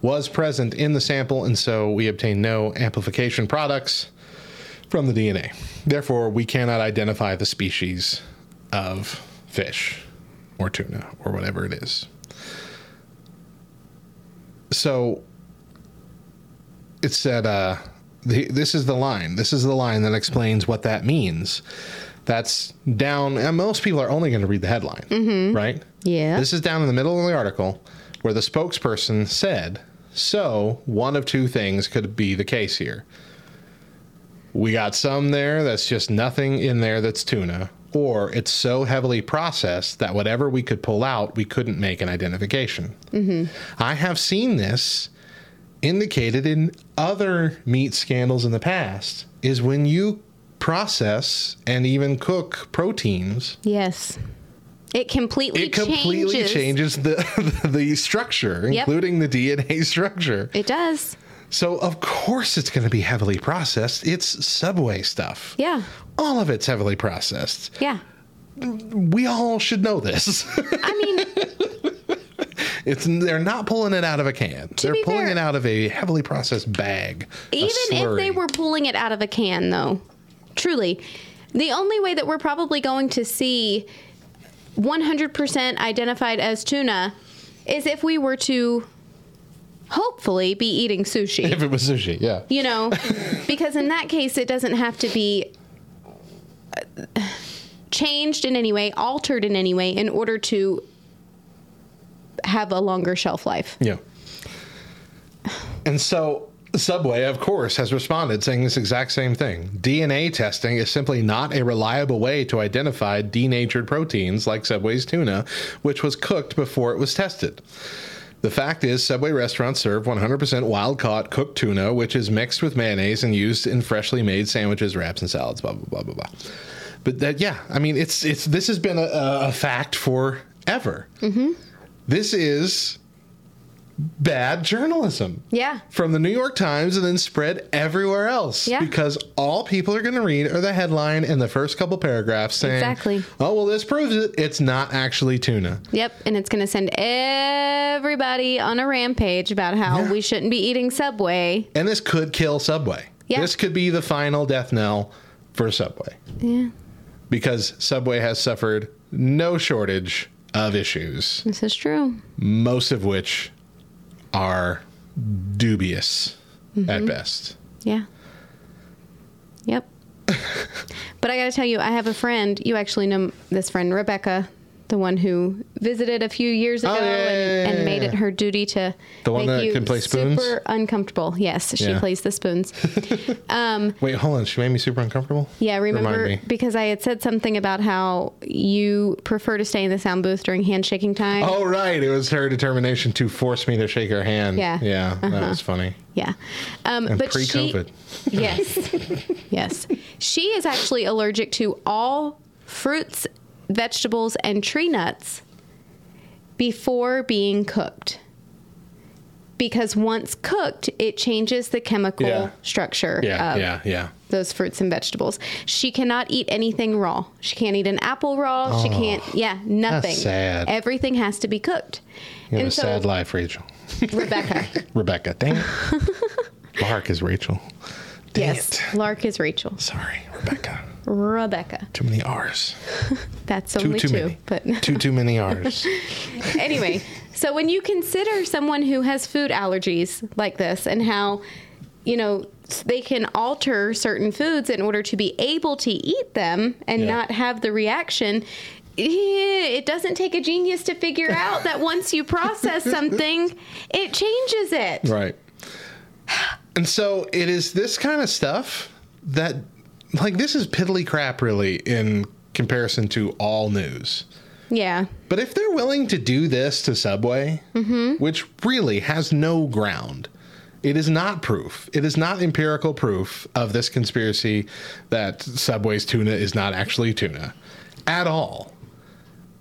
was present in the sample, and so we obtained no amplification products from the D N A. Therefore, we cannot identify the species of fish or tuna or whatever it is. So it said, uh, the, this is the line. This is the line that explains what that means. That's down, and most people are only going to read the headline, mm-hmm. right? Yeah. This is down in the middle of the article where the spokesperson said, so one of two things could be the case here. We got some there that's just nothing in there that's tuna, or it's so heavily processed that whatever we could pull out, we couldn't make an identification. Mm-hmm. I have seen this indicated in other meat scandals in the past, is when you process and even cook proteins. Yes. It completely it completely changes, changes the, the structure, yep. including the D N A structure. It does. So, of course, it's going to be heavily processed. It's Subway stuff. Yeah. All of it's heavily processed. Yeah. We all should know this. I mean... It's they're not pulling it out of a can. They're pulling fair, it out of a heavily processed bag. Even if they were pulling it out of a can, though, truly, the only way that we're probably going to see one hundred percent identified as tuna is if we were to hopefully be eating sushi. If it was sushi, yeah. You know, because in that case, it doesn't have to be changed in any way, altered in any way in order to have a longer shelf life. Yeah. And so Subway, of course, has responded saying this exact same thing. D N A testing is simply not a reliable way to identify denatured proteins like Subway's tuna, which was cooked before it was tested. The fact is, Subway restaurants serve one hundred percent wild-caught cooked tuna, which is mixed with mayonnaise and used in freshly made sandwiches, wraps, and salads, blah, blah, blah, blah, blah. But that, yeah, I mean, it's it's this has been a, a fact forever. Mm-hmm. This is bad journalism. Yeah. From the New York Times and then spread everywhere else. Yeah. Because all people are going to read are the headline and the first couple paragraphs saying, exactly. Oh, well, this proves it. It's not actually tuna. Yep. And it's going to send everybody on a rampage about how yeah. we shouldn't be eating Subway. And this could kill Subway. Yeah. This could be the final death knell for Subway. Yeah. Because Subway has suffered no shortage of issues. This is true. Most of which are dubious mm-hmm. at best. Yeah. Yep. But I got to tell you, I have a friend. You actually know this friend, Rebecca, the one who visited a few years ago oh, yeah, and, and made it her duty to the one make that you can play spoons? Super uncomfortable. Yes, she yeah. plays the spoons. um, Wait, hold on. She made me super uncomfortable? Yeah, remember, because I had said something about how you prefer to stay in the sound booth during handshaking time. Oh, right. It was her determination to force me to shake her hand. Yeah. Yeah, uh-huh. That was funny. Yeah. Um, and but pre-COVID. She, yes. Yes. She is actually allergic to all fruits, vegetables, and tree nuts before being cooked, because once cooked, it changes the chemical yeah. structure yeah, of yeah, yeah. those fruits and vegetables. She cannot eat anything raw. She can't eat an apple raw. Oh, she can't. Yeah. Nothing. That's sad. Everything has to be cooked. You have and a so, sad life, Rachel. Rebecca. Rebecca. Dang it. Lark is Rachel. Dang yes. It. Lark is Rachel. Sorry, Rebecca. Rebecca. Too many R's. That's only too, too two. Many. But too, too many R's. Anyway, so when you consider someone who has food allergies like this and how, you know, they can alter certain foods in order to be able to eat them and yeah. not have the reaction, it doesn't take a genius to figure out that once you process something, it changes it. Right. And so it is this kind of stuff that... Like, this is piddly crap, really, in comparison to all news. Yeah. But if they're willing to do this to Subway, mm-hmm. which really has no ground, it is not proof. It is not empirical proof of this conspiracy that Subway's tuna is not actually tuna at all.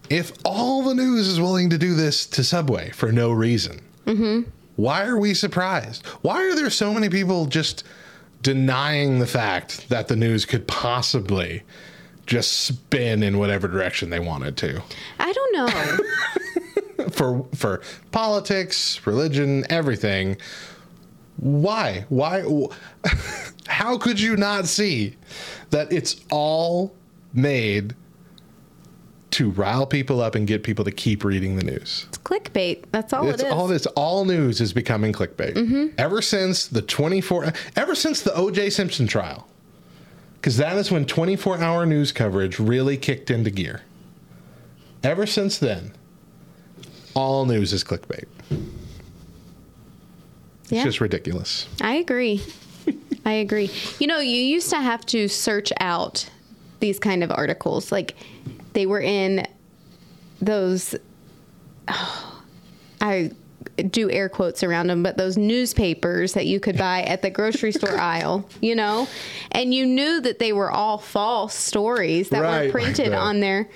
If all the news is willing to do this to Subway for no reason, mm-hmm. why are we surprised? Why are there so many people just... denying the fact that the news could possibly just spin in whatever direction they wanted to? I don't know. for for politics, religion, everything. Why? Why? How could you not see that it's all made to rile people up and get people to keep reading the news? It's clickbait. That's all it's it is. All this, all news is becoming clickbait. Mm-hmm. Ever since the twenty-four, ever since the O J Simpson trial, Because that is when twenty-four hour news coverage really kicked into gear. Ever since then, all news is clickbait. It's yeah. just ridiculous. I agree. I agree. You know, you used to have to search out these kind of articles. Like, they were in those, oh, I do air quotes around them, but those newspapers that you could buy at the grocery store aisle, you know? And you knew that they were all false stories that right, were printed like the, on there.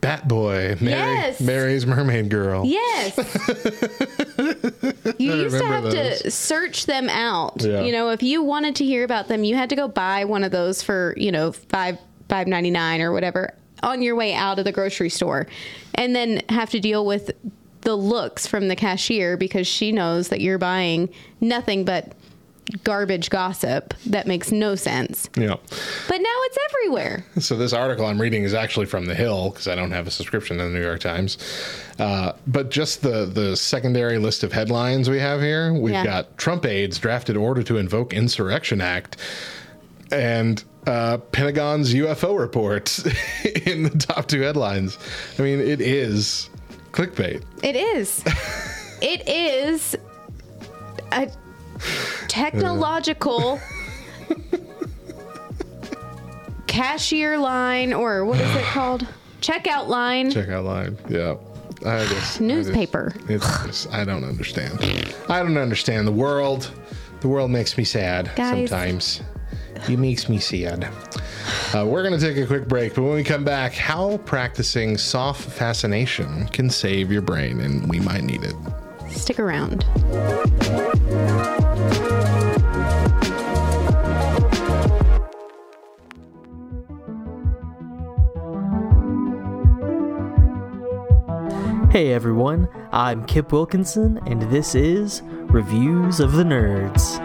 Bat Boy, Mary, yes. Mary's Mermaid Girl. Yes. You I used to have those. to search them out. Yeah. You know, if you wanted to hear about them, you had to go buy one of those for, you know, five five ninety nine or whatever on your way out of the grocery store, and then have to deal with the looks from the cashier because she knows that you're buying nothing but garbage gossip that makes no sense. Yeah. But now it's everywhere. So this article I'm reading is actually from The Hill, because I don't have a subscription to the New York Times. Uh, but just the, the secondary list of headlines we have here, we've yeah. got Trump aides drafted order to invoke Insurrection Act, and uh, Pentagon's U F O report in the top two headlines. I mean, it is clickbait. It is. It is a technological cashier line, or what is it called? Checkout line. Checkout line. Yeah. I just, newspaper. I, just, it's just, I don't understand. I don't understand the world. The world makes me sad Guys. sometimes. It makes me sad. Uh, we're going to take a quick break, but when we come back, how practicing soft fascination can save your brain, and we might need it. Stick around. Hey everyone, I'm Kip Wilkinson, and this is Reviews of the Nerds.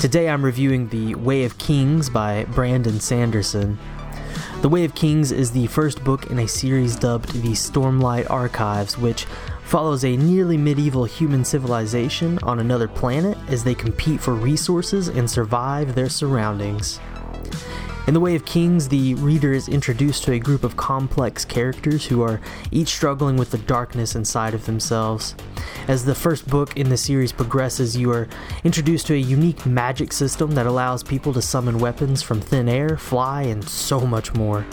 Today I'm reviewing The Way of Kings by Brandon Sanderson. The Way of Kings is the first book in a series dubbed The Stormlight Archives, which follows a nearly medieval human civilization on another planet as they compete for resources and survive their surroundings. In The Way of Kings, the reader is introduced to a group of complex characters who are each struggling with the darkness inside of themselves. As the first book in the series progresses, you are introduced to a unique magic system that allows people to summon weapons from thin air, fly, and so much more,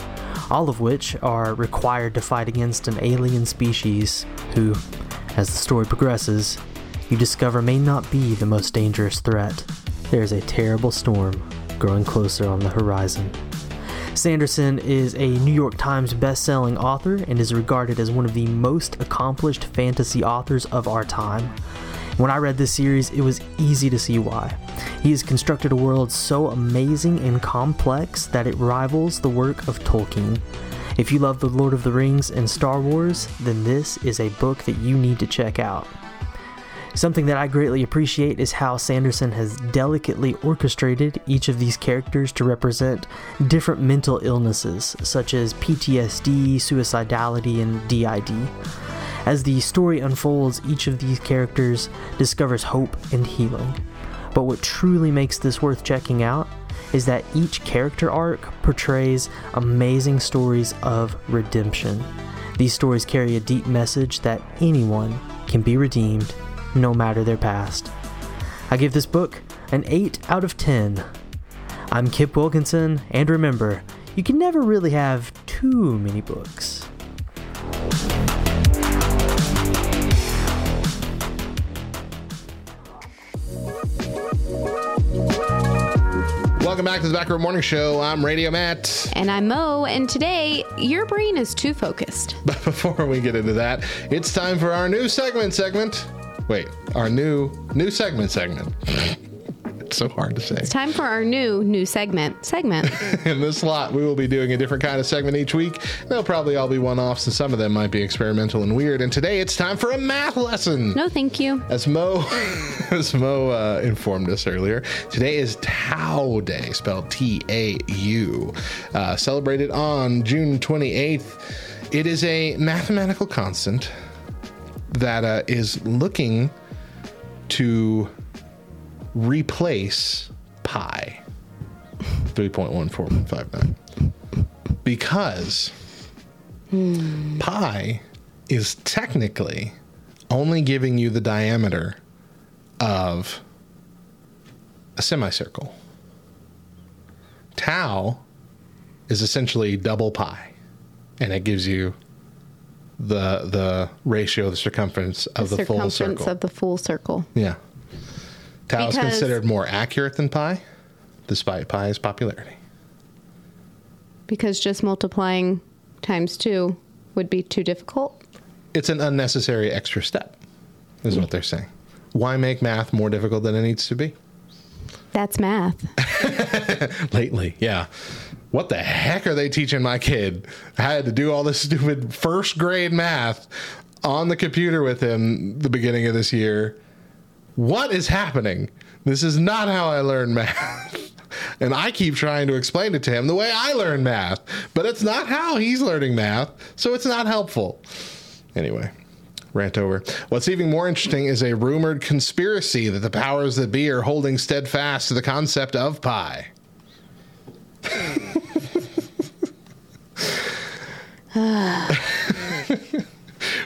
all of which are required to fight against an alien species who, as the story progresses, you discover may not be the most dangerous threat. There is a terrible storm growing closer on the horizon. Sanderson is a New York Times best-selling author and is regarded as one of the most accomplished fantasy authors of our time. When I read this series, it was easy to see why. He has constructed a world so amazing and complex that it rivals the work of Tolkien. If you love The Lord of the Rings and Star Wars, then this is a book that you need to check out. Something that I greatly appreciate is how Sanderson has delicately orchestrated each of these characters to represent different mental illnesses, such as P T S D, suicidality, and D I D. As the story unfolds, each of these characters discovers hope and healing. But what truly makes this worth checking out is that each character arc portrays amazing stories of redemption. These stories carry a deep message that anyone can be redeemed, no matter their past. I give this book an eight out of ten. I'm Kip Wilkinson, and remember, you can never really have too many books. Welcome back to the Back Row Morning Show. I'm Radio Matt. And I'm Mo. And today, your brain is too focused. But before we get into that, it's time for our new segment segment. Wait, our new new segment segment. It's so hard to say. It's time for our new new segment segment. In this slot, we will be doing a different kind of segment each week. They'll probably all be one-offs, and some of them might be experimental and weird. And today, it's time for a math lesson. No, thank you. As Mo, as Mo uh, informed us earlier, today is Tau Day, spelled T A U, uh, celebrated on June twenty-eighth. It is a mathematical constant that uh, is looking to replace pi, three point one four one five nine, because hmm. pi is technically only giving you the diameter of a semicircle. Tau is essentially double pi, and it gives you the the ratio of the circumference of the, the full circle. The circumference of the full circle. Yeah. Tau because is considered more accurate than pi, despite pi's popularity. Because just multiplying times two would be too difficult? It's an unnecessary extra step, is mm. what they're saying. Why make math more difficult than it needs to be? That's math. Lately, yeah. What the heck are they teaching my kid? I had to do all this stupid first grade math on the computer with him the beginning of this year. What is happening? This is not how I learn math. And I keep trying to explain it to him the way I learn math, but it's not how he's learning math, so it's not helpful. Anyway. Rant over. What's even more interesting is a rumored conspiracy that the powers that be are holding steadfast to the concept of pi.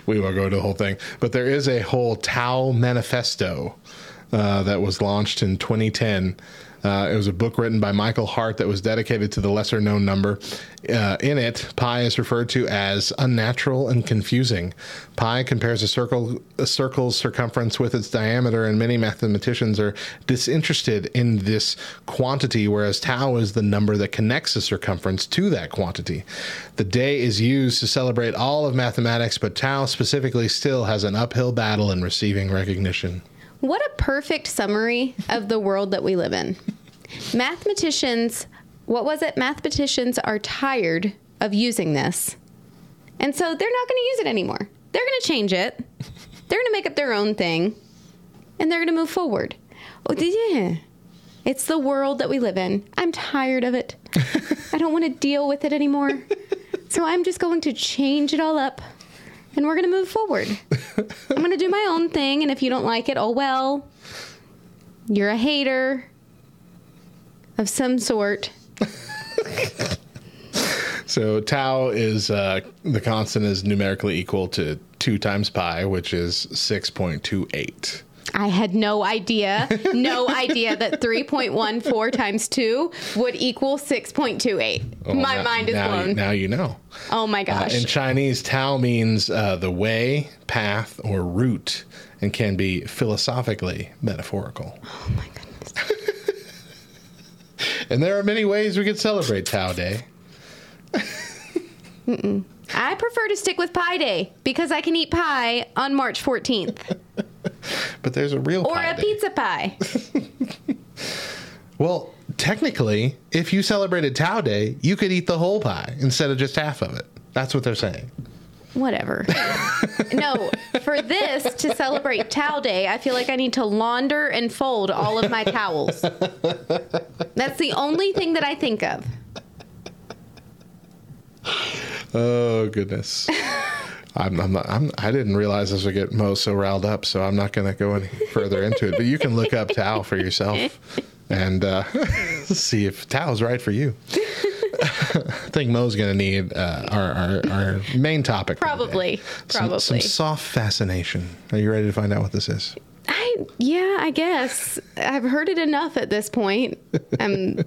We won't go into the whole thing, but there is a whole Tau manifesto uh, that was launched in twenty ten. Uh, it was a book written by Michael Hart that was dedicated to the lesser-known number. Uh, in it, pi is referred to as unnatural and confusing. Pi compares a, circle, a circle's circumference with its diameter, and many mathematicians are disinterested in this quantity, whereas tau is the number that connects the circumference to that quantity. The day is used to celebrate all of mathematics, but tau specifically still has an uphill battle in receiving recognition. What a perfect summary of the world that we live in. Mathematicians, what was it? Mathematicians are tired of using this. And so they're not going to use it anymore. They're going to change it. They're going to make up their own thing. And they're going to move forward. Oh, yeah. It's the world that we live in. I'm tired of it. I don't want to deal with it anymore. So I'm just going to change it all up. And we're going to move forward. I'm going to do my own thing. And if you don't like it, oh, well, you're a hater of some sort. So tau is uh, the constant is numerically equal to two times pi, which is six point two eight. I had no idea, no idea that three point one four times two would equal six point two eight. Oh, my now, mind is now blown. You, now you know. Oh, my gosh. Uh, in Chinese, Tao means uh, the way, path, or route, and can be philosophically metaphorical. Oh, my goodness. And there are many ways we could celebrate Tao Day. Mm-mm. I prefer to stick with Pi Day because I can eat pie on March fourteenth. But there's a real or pie a day. Pizza pie. Well, technically, if you celebrated Tau Day, you could eat the whole pie instead of just half of it. That's what they're saying. Whatever. No, for this to celebrate Tau Day, I feel like I need to launder and fold all of my towels. That's the only thing that I think of. Oh, goodness. I'm, I'm not, I'm, I didn't realize this would get Mo so riled up, so I'm not going to go any further into it. But you can look up Tao for yourself and uh, see if Tao's right for you. I think Mo's going to need uh, our, our, our main topic. Probably. Some, probably. Some soft fascination. Are you ready to find out what this is? I Yeah, I guess. I've heard it enough at this point. I'm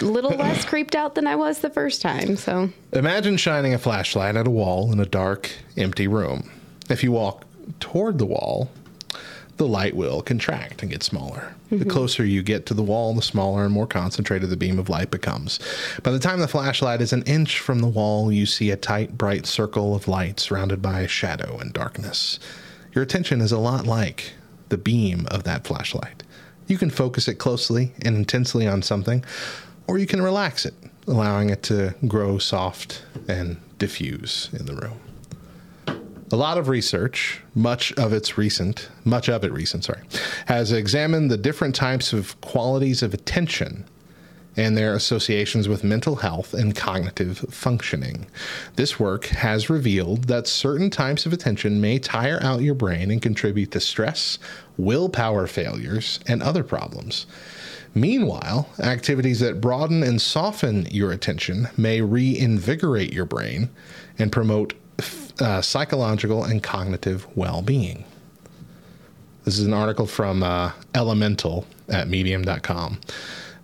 a little less creeped out than I was the first time. So imagine shining a flashlight at a wall in a dark, empty room. If you walk toward the wall, the light will contract and get smaller. Mm-hmm. The closer you get to the wall, the smaller and more concentrated the beam of light becomes. By the time the flashlight is an inch from the wall, you see a tight, bright circle of light surrounded by a shadow and darkness. Your attention is a lot like the beam of that flashlight. You can focus it closely and intensely on something, or you can relax it, allowing it to grow soft and diffuse in the room. A lot of research, much of it's recent, much of it recent, sorry, has examined the different types of qualities of attention and their associations with mental health and cognitive functioning. This work has revealed that certain types of attention may tire out your brain and contribute to stress, willpower failures, and other problems. Meanwhile, activities that broaden and soften your attention may reinvigorate your brain and promote uh, psychological and cognitive well-being. This is an article from uh, Elemental at medium dot com.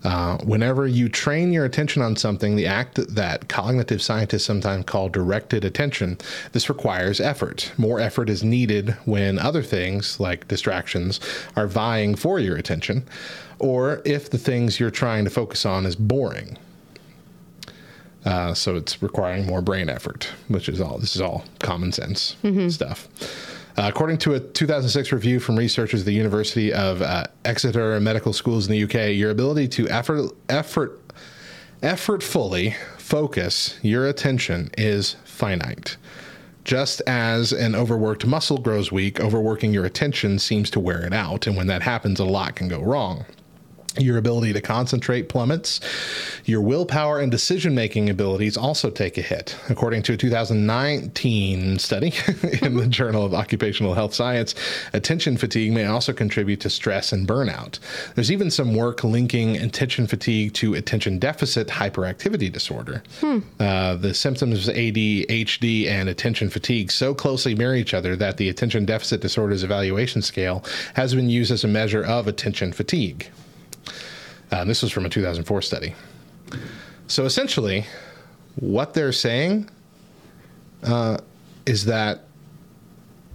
Uh, whenever you train your attention on something, the act that cognitive scientists sometimes call directed attention, this requires effort. More effort is needed when other things, like distractions, are vying for your attention, or if the things you're trying to focus on is boring. Uh, so it's requiring more brain effort, which is all, this is all common sense mm-hmm. stuff. Uh, according to a two thousand six review from researchers at the University of uh, Exeter Medical Schools in the U K, your ability to effort, effort, effortfully focus your attention is finite. Just as an overworked muscle grows weak, overworking your attention seems to wear it out, and when that happens, a lot can go wrong. Your ability to concentrate plummets. Your willpower and decision-making abilities also take a hit. According to a two thousand nineteen study in the Journal of Occupational Health Science, attention fatigue may also contribute to stress and burnout. There's even some work linking attention fatigue to attention deficit hyperactivity disorder. Hmm. Uh, the symptoms of A D H D and attention fatigue so closely mirror each other that the attention deficit disorders evaluation scale has been used as a measure of attention fatigue. Uh, this was from a two thousand four study. So essentially, what they're saying uh, is that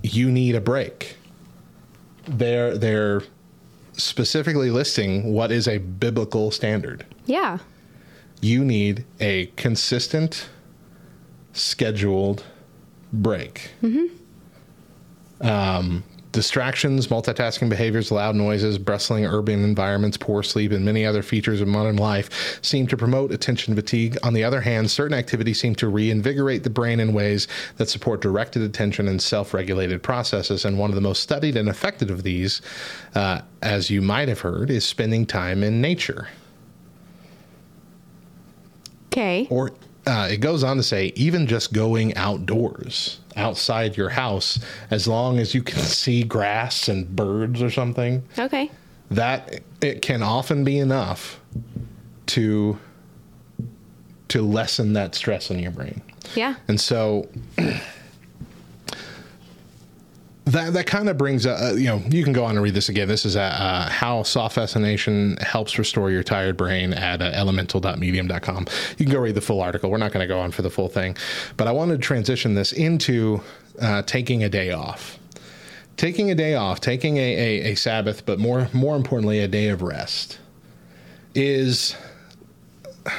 you need a break. They're they're specifically listing what is a biblical standard. Yeah. You need a consistent, scheduled break. Mm-hmm. Um. Distractions, multitasking behaviors, loud noises, bustling urban environments, poor sleep, and many other features of modern life seem to promote attention fatigue. On the other hand, certain activities seem to reinvigorate the brain in ways that support directed attention and self-regulated processes. And one of the most studied and effective of these, uh, as you might have heard, is spending time in nature. Okay. Or uh, it goes on to say, even just going outdoors. Outside your house, as long as you can see grass and birds or something. Okay. That it can often be enough to to lessen that stress in your brain. Yeah. And so that that kind of brings up, uh, you know, you can go on and read this again. This is at, uh, how soft fascination helps restore your tired brain at uh, elemental dot medium dot com. You can go read the full article. We're not going to go on for the full thing. But I wanted to transition this into uh, taking a day off. Taking a day off, taking a, a, a Sabbath, but more more importantly, a day of rest is... I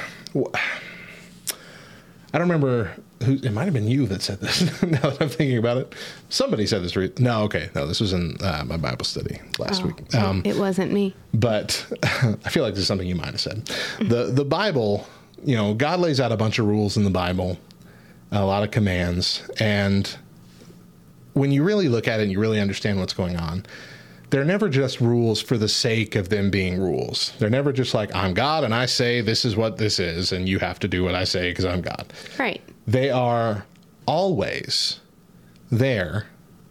don't remember... Who, it might have been you that said this, now that I'm thinking about it. Somebody said this. Re- no, okay. No, this was in uh, my Bible study last oh, week. Um, it wasn't me. But I feel like this is something you might have said. The, the Bible, you know, God lays out a bunch of rules in the Bible, a lot of commands. And when you really look at it and you really understand what's going on, they're never just rules for the sake of them being rules. They're never just like, I'm God and I say this is what this is, and you have to do what I say because I'm God. Right. They are always there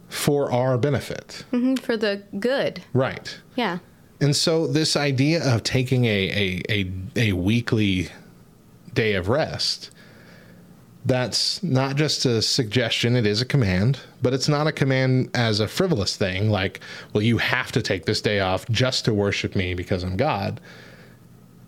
for our benefit. Mm-hmm, for the good. Right. Yeah. And so this idea of taking a, a, a, a weekly day of rest, that's not just a suggestion, it is a command, but it's not a command as a frivolous thing like, well, you have to take this day off just to worship me because I'm God.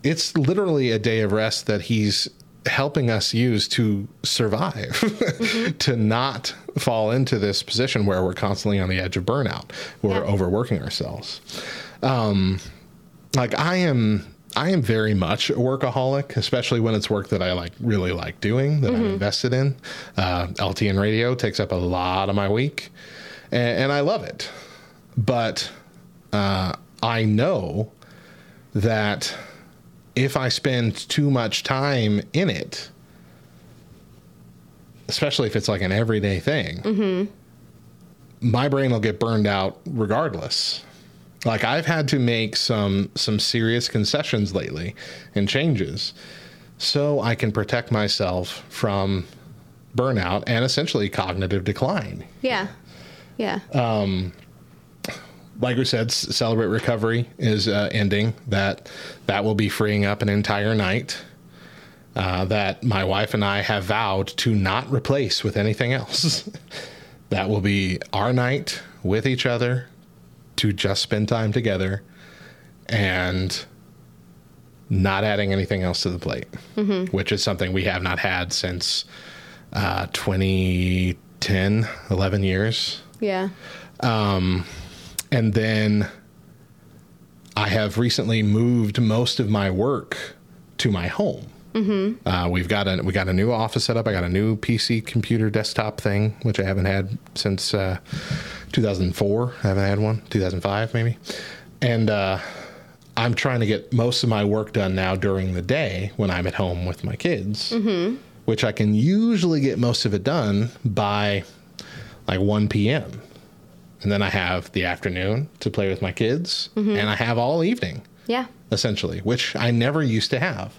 It's literally a day of rest that he's helping us use to survive, mm-hmm. to not fall into this position where we're constantly on the edge of burnout, where yeah. we're overworking ourselves. Um, like I am, I am very much a workaholic, especially when it's work that I like, really like doing, that mm-hmm. I'm invested in. Uh, L T N Radio takes up a lot of my week, and, and I love it. But uh, I know that if I spend too much time in it, especially if it's like an everyday thing, mm-hmm. my brain will get burned out regardless. Like, I've had to make some some serious concessions lately and changes so I can protect myself from burnout and essentially cognitive decline. Yeah. Yeah. Um, like we said, Celebrate Recovery is uh, ending. That that will be freeing up an entire night uh, that my wife and I have vowed to not replace with anything else. That will be our night with each other, to just spend time together and not adding anything else to the plate, mm-hmm. which is something we have not had since uh, twenty ten, eleven years. Yeah. Um, and then I have recently moved most of my work to my home. Mm-hmm. Uh, we've got a, we got a new office set up. I got a new P C computer desktop thing, which I haven't had since uh, two thousand four. I haven't had one. two thousand five, maybe. And uh, I'm trying to get most of my work done now during the day when I'm at home with my kids, mm-hmm. which I can usually get most of it done by like one p.m. And then I have the afternoon to play with my kids, mm-hmm. and I have all evening, yeah, essentially, which I never used to have.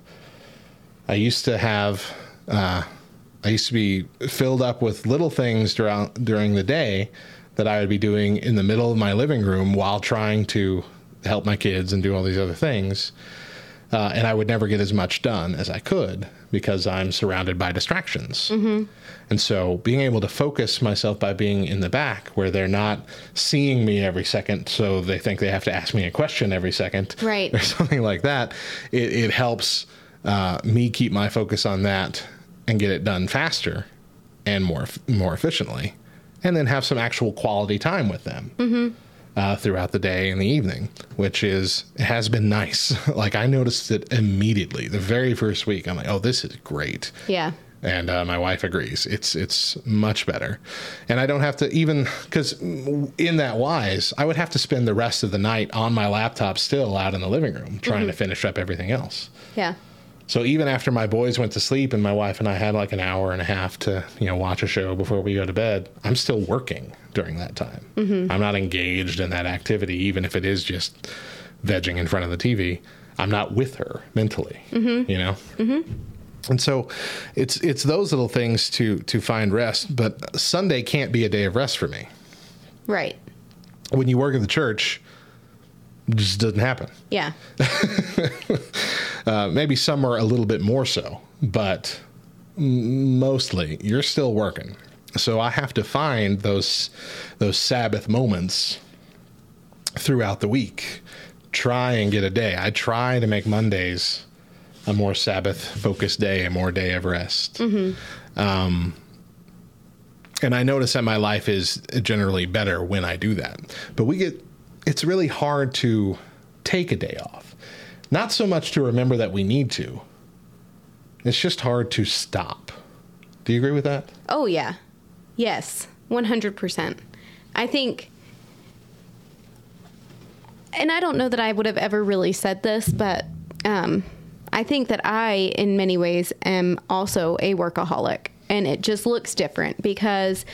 I used to have, uh, I used to be filled up with little things during, during the day that I would be doing in the middle of my living room while trying to help my kids and do all these other things. Uh, and I would never get as much done as I could because I'm surrounded by distractions. Mm-hmm. And so being able to focus myself by being in the back where they're not seeing me every second, so they think they have to ask me a question every second, right, or something like that, it, it helps Uh, me keep my focus on that and get it done faster and more more efficiently, and then have some actual quality time with them, mm-hmm. uh, throughout the day and the evening, which is has been nice. Like, I noticed it immediately the very first week. I'm like, oh, this is great. Yeah. And uh, my wife agrees. It's it's much better. And I don't have to even, because in that wise, I would have to spend the rest of the night on my laptop still out in the living room trying mm-hmm. to finish up everything else. Yeah. So even after my boys went to sleep and my wife and I had like an hour and a half to, you know, watch a show before we go to bed, I'm still working during that time. Mm-hmm. I'm not engaged in that activity, even if it is just vegging in front of the T V. I'm not with her mentally, mm-hmm. you know? Mm-hmm. And so it's it's those little things to, to find rest, but Sunday can't be a day of rest for me. Right. When you work at the church, it just doesn't happen. Yeah. Uh, maybe some are a little bit more so, but mostly you're still working. So I have to find those those Sabbath moments throughout the week. Try and get a day. I try to make Mondays a more Sabbath-focused day, a more day of rest. Mm-hmm. Um, and I notice that my life is generally better when I do that. But we get it's really hard to take a day off. Not so much to remember that we need to. It's just hard to stop. Do you agree with that? Oh, yeah. Yes, one hundred percent. I think, and I don't know that I would have ever really said this, but um, I think that I, in many ways, am also a workaholic. And it just looks different because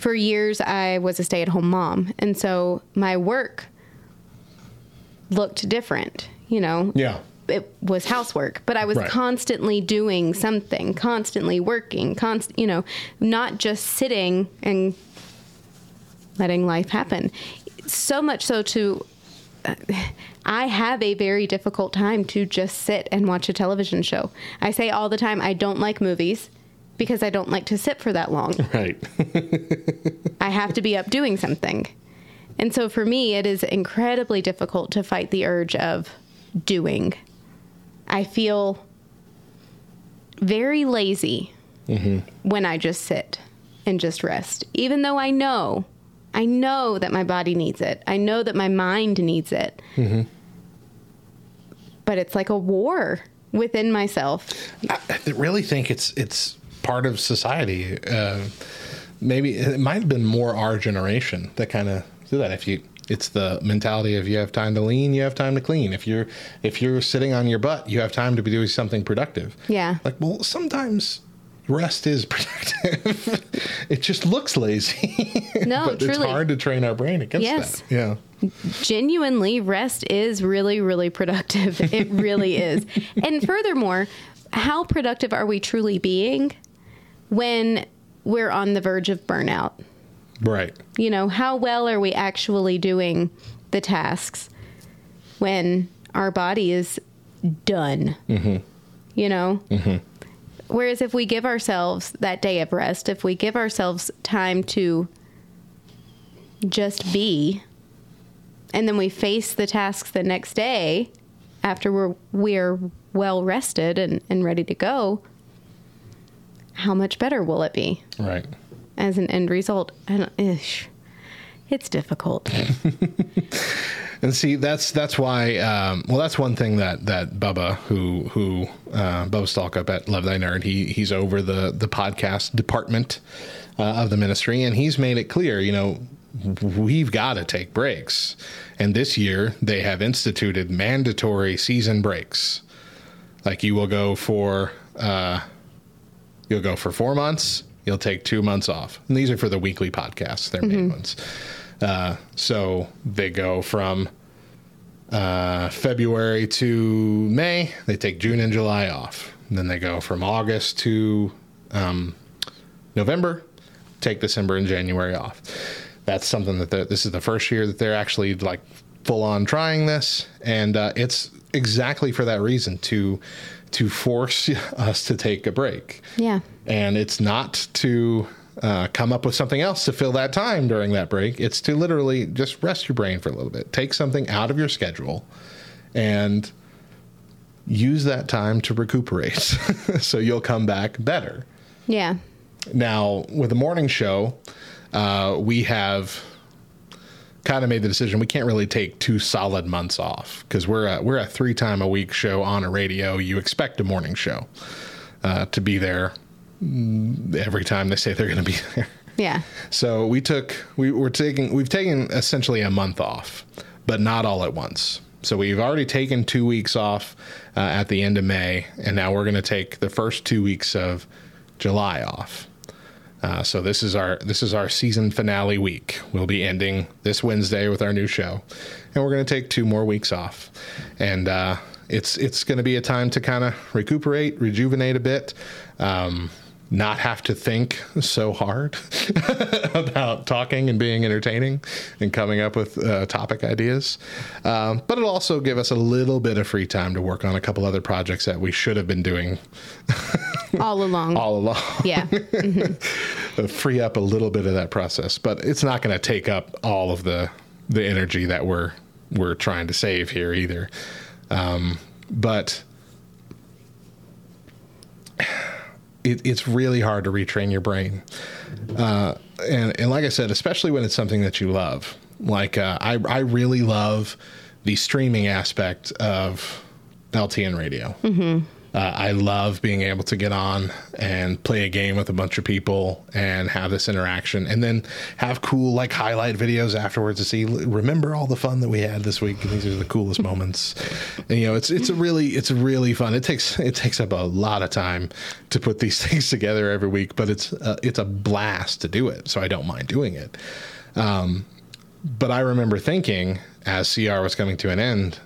for years I was a stay-at-home mom. And so my work looked different. You know, yeah. It was housework, but I was right. constantly doing something, constantly working, const, you know, not just sitting and letting life happen. So much so to, uh, I have a very difficult time to just sit and watch a television show. I say all the time, I don't like movies because I don't like to sit for that long. Right. I have to be up doing something. And so for me, it is incredibly difficult to fight the urge of doing. I feel very lazy mm-hmm. when I just sit and just rest, even though I know, I know that my body needs it. I know that my mind needs it, mm-hmm. but it's like a war within myself. I, I really think it's, it's part of society. Uh, maybe it might've been more our generation that kind of do that. If you, It's the mentality of you have time to lean, you have time to clean. If you're if you're sitting on your butt, you have time to be doing something productive. Yeah. Like, well, sometimes rest is protective. It just looks lazy. No, but truly. It's hard to train our brain against yes. that. Yeah. Genuinely, rest is really, really productive. It really is. And furthermore, how productive are we truly being when we're on the verge of burnout? Right. You know, how well are we actually doing the tasks when our body is done? Mm-hmm. You know? Mm-hmm. Whereas if we give ourselves that day of rest, if we give ourselves time to just be, and then we face the tasks the next day after we're, we're well rested and, and ready to go, how much better will it be? Right. As an end result. I don't, ish, it's difficult. And see, that's that's why, um, well, that's one thing that, that Bubba, who who uh, Bubba Stalk up at Love Thy Nerd, he, he's over the, the podcast department uh, of the ministry, and he's made it clear, you know, we've got to take breaks. And this year, they have instituted mandatory season breaks. Like, you will go for, uh, you'll go for four months, you'll take two months off. And these are for the weekly podcasts, they're mm-hmm. main ones. Uh, so they go from uh, February to May. They take June and July off. And then they go from August to um, November, take December and January off. That's something that this is the first year that they're actually like full on trying this. And uh, it's exactly for that reason, to to force us to take a break. Yeah. And it's not to... Uh, come up with something else to fill that time during that break. It's to literally just rest your brain for a little bit. Take something out of your schedule and use that time to recuperate so you'll come back better. Yeah. Now, with the morning show, uh, we have kind of made the decision we can't really take two solid months off because we're a, we're a three-time-a-week show on a radio. You expect a morning show uh, to be there every time they say they're going to be there. Yeah. So we took, we were taking, we've taken essentially a month off, but not all at once. So we've already taken two weeks off uh, at the end of May. And now we're going to take the first two weeks of July off. Uh, so this is our, this is our season finale week. We'll be ending this Wednesday with our new show, and we're going to take two more weeks off. And, uh, it's, it's going to be a time to kind of recuperate, rejuvenate a bit. Um, not have to think so hard about talking and being entertaining and coming up with uh, topic ideas. Um, but it'll also give us a little bit of free time to work on a couple other projects that we should have been doing all along. All along. Yeah. Mm-hmm. Free up a little bit of that process, but it's not going to take up all of the, the energy that we're, we're trying to save here either. Um, but It, it's really hard to retrain your brain. Uh, and, and like I said, especially when it's something that you love, like uh, I, I really love the streaming aspect of L T N Radio. Mm-hmm. Uh, I love being able to get on and play a game with a bunch of people and have this interaction and then have cool, like, highlight videos afterwards to see, remember all the fun that we had this week. And these are the coolest moments. And, you know, it's, it's a really, it's really fun. It takes, it takes up a lot of time to put these things together every week, but it's, uh, it's a blast to do it. So I don't mind doing it. Um, but I remember thinking as C R was coming to an end,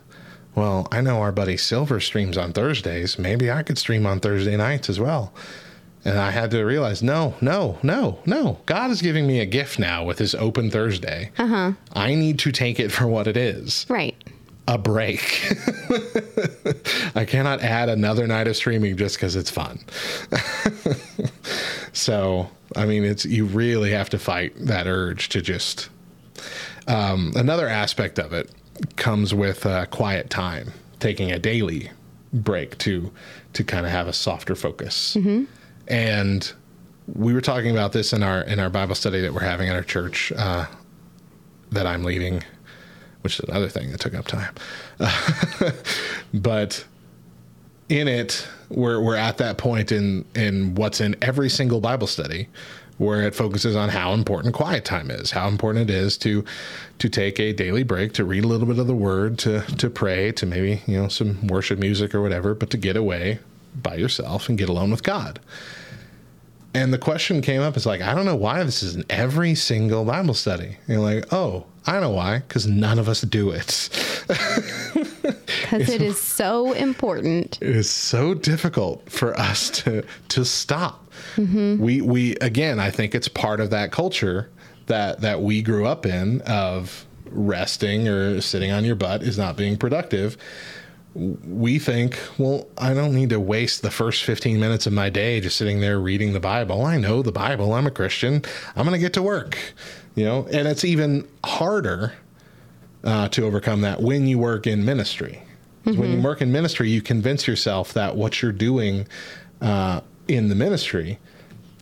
well, I know our buddy Silver streams on Thursdays. Maybe I could stream on Thursday nights as well. And I had to realize, no, no, no, no. God is giving me a gift now with his open Thursday. Uh-huh. I need to take it for what it is. Right. A break. I cannot add another night of streaming just because it's fun. So, I mean, it's you really have to fight that urge to just... Um, another aspect of it comes with uh, quiet time, taking a daily break to to kind of have a softer focus. Mm-hmm. And we were talking about this in our in our Bible study that we're having at our church uh, that I'm leading, which is another thing that took up time. Uh, but in it, we're we're at that point in in what's in every single Bible study, where it focuses on how important quiet time is, how important it is to to take a daily break, to read a little bit of the Word, to to pray, to maybe, you know, some worship music or whatever, but to get away by yourself and get alone with God. And the question came up, it's like, I don't know why this is in every single Bible study. And you're like, oh, I know why, because none of us do it. Because it is so important. It is so difficult for us to to stop. Mm-hmm. We, we again, I think it's part of that culture that, that we grew up in of resting or sitting on your butt is not being productive. We think, well, I don't need to waste the first fifteen minutes of my day just sitting there reading the Bible. I know the Bible. I'm a Christian. I'm going to get to work, you know, and it's even harder uh, to overcome that when you work in ministry. Mm-hmm. When you work in ministry, you convince yourself that what you're doing uh, in the ministry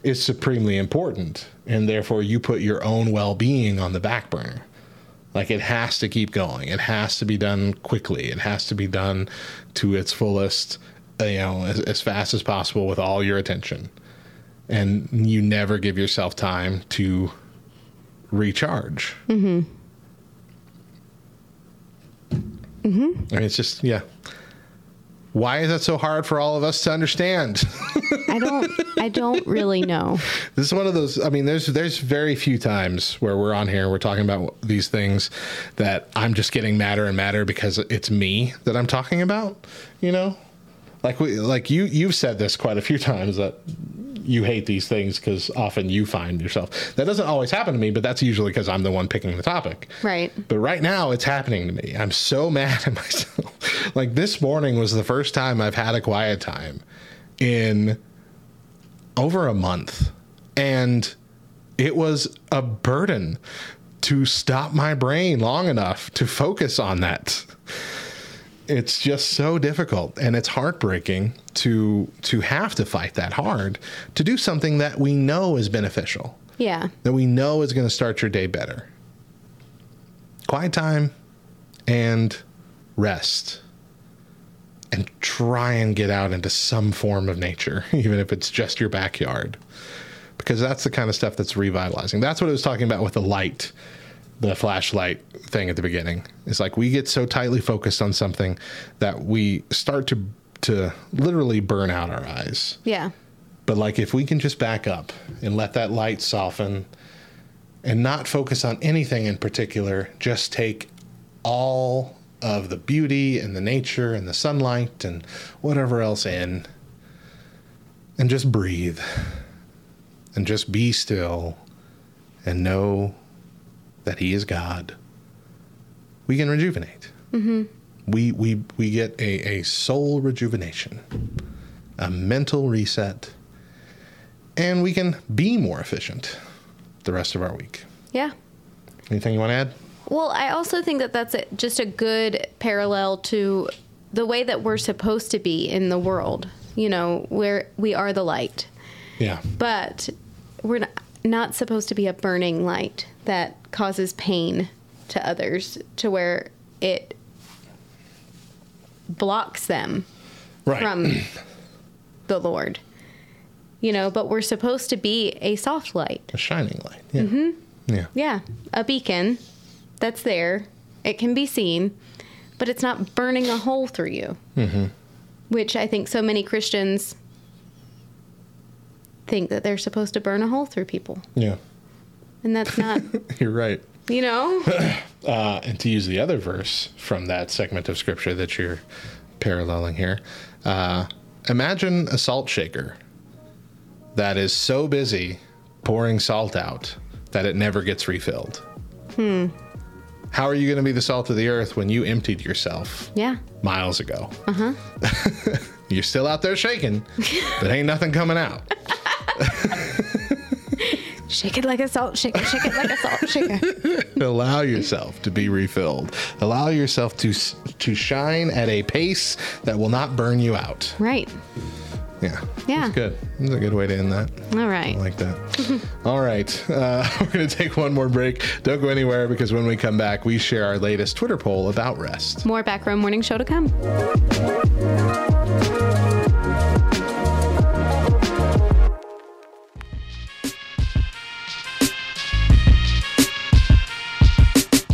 is supremely important. And therefore, you put your own well-being on the back burner. Like, it has to keep going. It has to be done quickly. It has to be done to its fullest, you know, as, as fast as possible with all your attention. And you never give yourself time to recharge. Mm-hmm. Mm-hmm. I mean, it's just, yeah. Why is that so hard for all of us to understand? I don't I don't really know. This is one of those, I mean, there's there's very few times where we're on here and we're talking about these things that I'm just getting madder and madder because it's me that I'm talking about, you know? Like we like you you've said this quite a few times that you hate these things because often you find yourself. That doesn't always happen to me, but that's usually because I'm the one picking the topic. Right. But right now it's happening to me. I'm so mad at myself. Like, this morning was the first time I've had a quiet time in over a month. And it was a burden to stop my brain long enough to focus on that. It's just so difficult, and it's heartbreaking to to have to fight that hard to do something that we know is beneficial. Yeah. That we know is going to start your day better. Quiet time and rest. And try and get out into some form of nature, even if it's just your backyard. Because that's the kind of stuff that's revitalizing. That's what I was talking about with the light. The flashlight thing at the beginning. It's like we get so tightly focused on something that we start to to literally burn out our eyes. Yeah. But like, if we can just back up and let that light soften and not focus on anything in particular, just take all of the beauty and the nature and the sunlight and whatever else in and just breathe and just be still and know that he is God, we can rejuvenate. Mm-hmm. We we we get a, a soul rejuvenation, a mental reset, and we can be more efficient the rest of our week. Yeah. Anything you want to add? Well, I also think that that's a, just a good parallel to the way that we're supposed to be in the world. You know, where we are the light. Yeah. But we're not, not supposed to be a burning light that causes pain to others to where it blocks them right. from the Lord, you know, but we're supposed to be a soft light, a shining light. Yeah. Mm-hmm. Yeah. Yeah. A beacon that's there. It can be seen, but it's not burning a hole through you, mm-hmm. which I think so many Christians think that they're supposed to burn a hole through people. Yeah. And that's not... You're right. You know? uh, and to use the other verse from that segment of Scripture that you're paralleling here, uh, imagine a salt shaker that is so busy pouring salt out that it never gets refilled. Hmm. How are you going to be the salt of the earth when you emptied yourself yeah. miles ago? Uh-huh. You're still out there shaking, but ain't nothing coming out. Shake it like a salt shaker. Shake it like a salt shaker. Allow yourself to be refilled. Allow yourself to to shine at a pace that will not burn you out. Right. Yeah. Yeah. That's good. That's a good way to end that. All right. I like that. All right. Uh, we're going to take one more break. Don't go anywhere, because when we come back, we share our latest Twitter poll about rest. More Back Row Morning Show to come.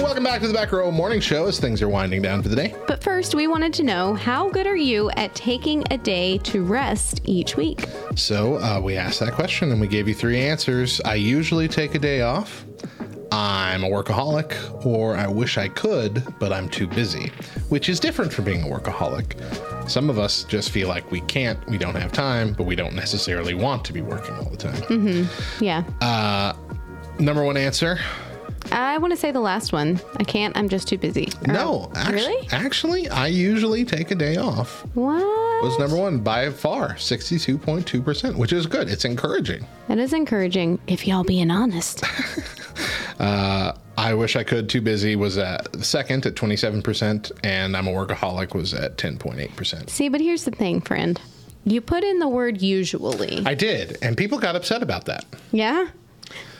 Welcome back to the Back Row Morning Show as things are winding down for the day. But first, we wanted to know, how good are you at taking a day to rest each week? So uh, we asked that question and we gave you three answers. I usually take a day off. I'm a workaholic, or I wish I could, but I'm too busy, which is different from being a workaholic. Some of us just feel like we can't, we don't have time, but we don't necessarily want to be working all the time. Mm-hmm. Yeah. Uh, number one answer. I want to say the last one. I can't. I'm just too busy. Or, no. Actu- really? Actually, I usually take a day off. What? Was number one by far, sixty-two point two percent, which is good. It's encouraging. That is encouraging, if y'all being honest. uh, I wish I could. Too busy was at second at twenty-seven percent, and I'm a workaholic was at ten point eight percent. See, but here's the thing, friend. You put in the word usually. I did, and people got upset about that. Yeah?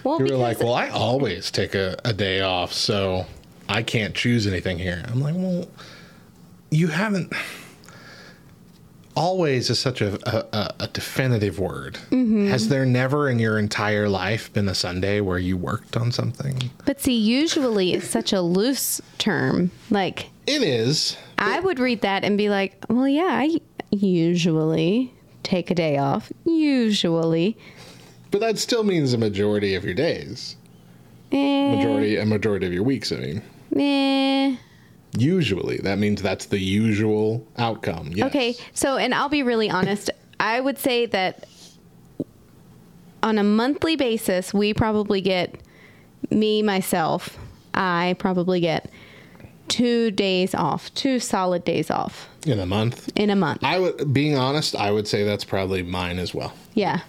Well, you were like, well, I always take a, a day off, so I can't choose anything here. I'm like, well, you haven't. Always is such a, a, a definitive word. Mm-hmm. Has there never in your entire life been a Sunday where you worked on something? But see, usually it's such a loose term. Like, it is. I would read that and be like, well, yeah, I usually take a day off. Usually. But that still means a majority of your days. Eh. Majority, a majority of your weeks, I mean. Eh. Usually. That means that's the usual outcome. Yes. Okay. So, and I'll be really honest. I would say that on a monthly basis, we probably get, me, myself, I probably get two days off, two solid days off. In a month? In a month. I would, being honest, I would say that's probably mine as well. Yeah.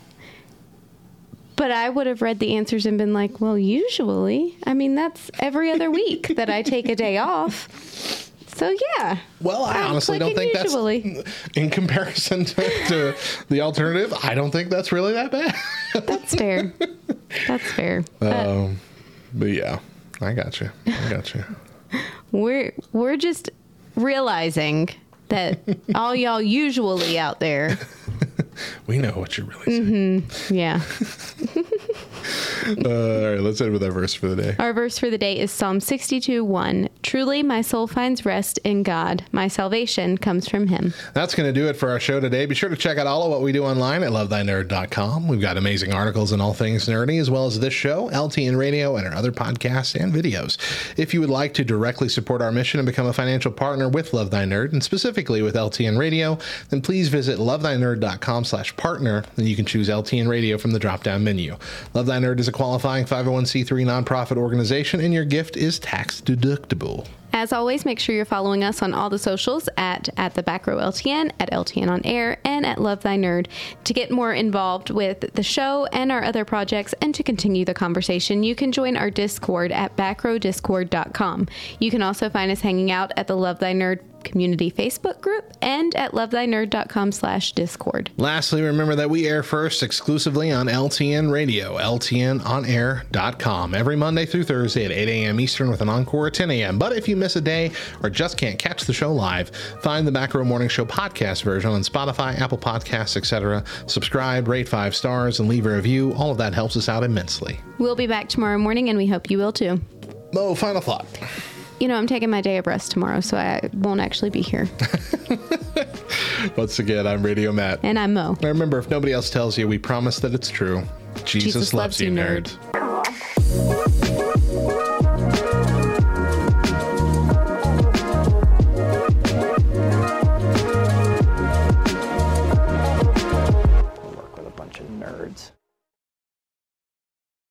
But I would have read the answers and been like, well, usually, I mean, that's every other week that I take a day off. So, yeah. Well, I I'm honestly don't think usually. That's, in comparison to, to the alternative, I don't think that's really that bad. That's fair. That's fair. But, um, but yeah, I got you. I got you. We're, we're just realizing that all y'all usually out there. We know what you're really saying. Mm-hmm. Yeah. uh, all right, let's end with our verse for the day. Our verse for the day is Psalm sixty-two one. Truly, my soul finds rest in God. My salvation comes from him. That's going to do it for our show today. Be sure to check out all of what we do online at love thy nerd dot com. We've got amazing articles on all things nerdy, as well as this show, L T N Radio, and our other podcasts and videos. If you would like to directly support our mission and become a financial partner with Love Thy Nerd, and specifically with L T N Radio, then please visit love thy nerd dot com slash partner, then you can choose L T N Radio from the drop-down menu. Love Thy Nerd is a qualifying five oh one c three nonprofit organization, and your gift is tax-deductible. As always, make sure you're following us on all the socials at, at the Back Row L T N, at L T N On Air, and at Love Thy Nerd to get more involved with the show and our other projects and to continue the conversation. You can join our Discord at back row discord dot com. You can also find us hanging out at the Love Thy Nerd community Facebook group and at love thy nerd dot com slash discord. Lastly, remember that we air first exclusively on L T N Radio, L T N on air dot com, every Monday through Thursday at eight a.m. Eastern with an encore at ten a.m. But if you miss a day or just can't catch the show live, find the Back Row Morning Show podcast version on Spotify, Apple Podcasts, et cetera. Subscribe, rate five stars, and leave a review. All of that helps us out immensely. We'll be back tomorrow morning, and we hope you will too. Mo, final thought. You know, I'm taking my day of rest tomorrow, so I won't actually be here. Once again, I'm Radio Matt. And I'm Mo. And remember, if nobody else tells you, we promise that it's true. Jesus, Jesus loves, loves you, nerd. nerd.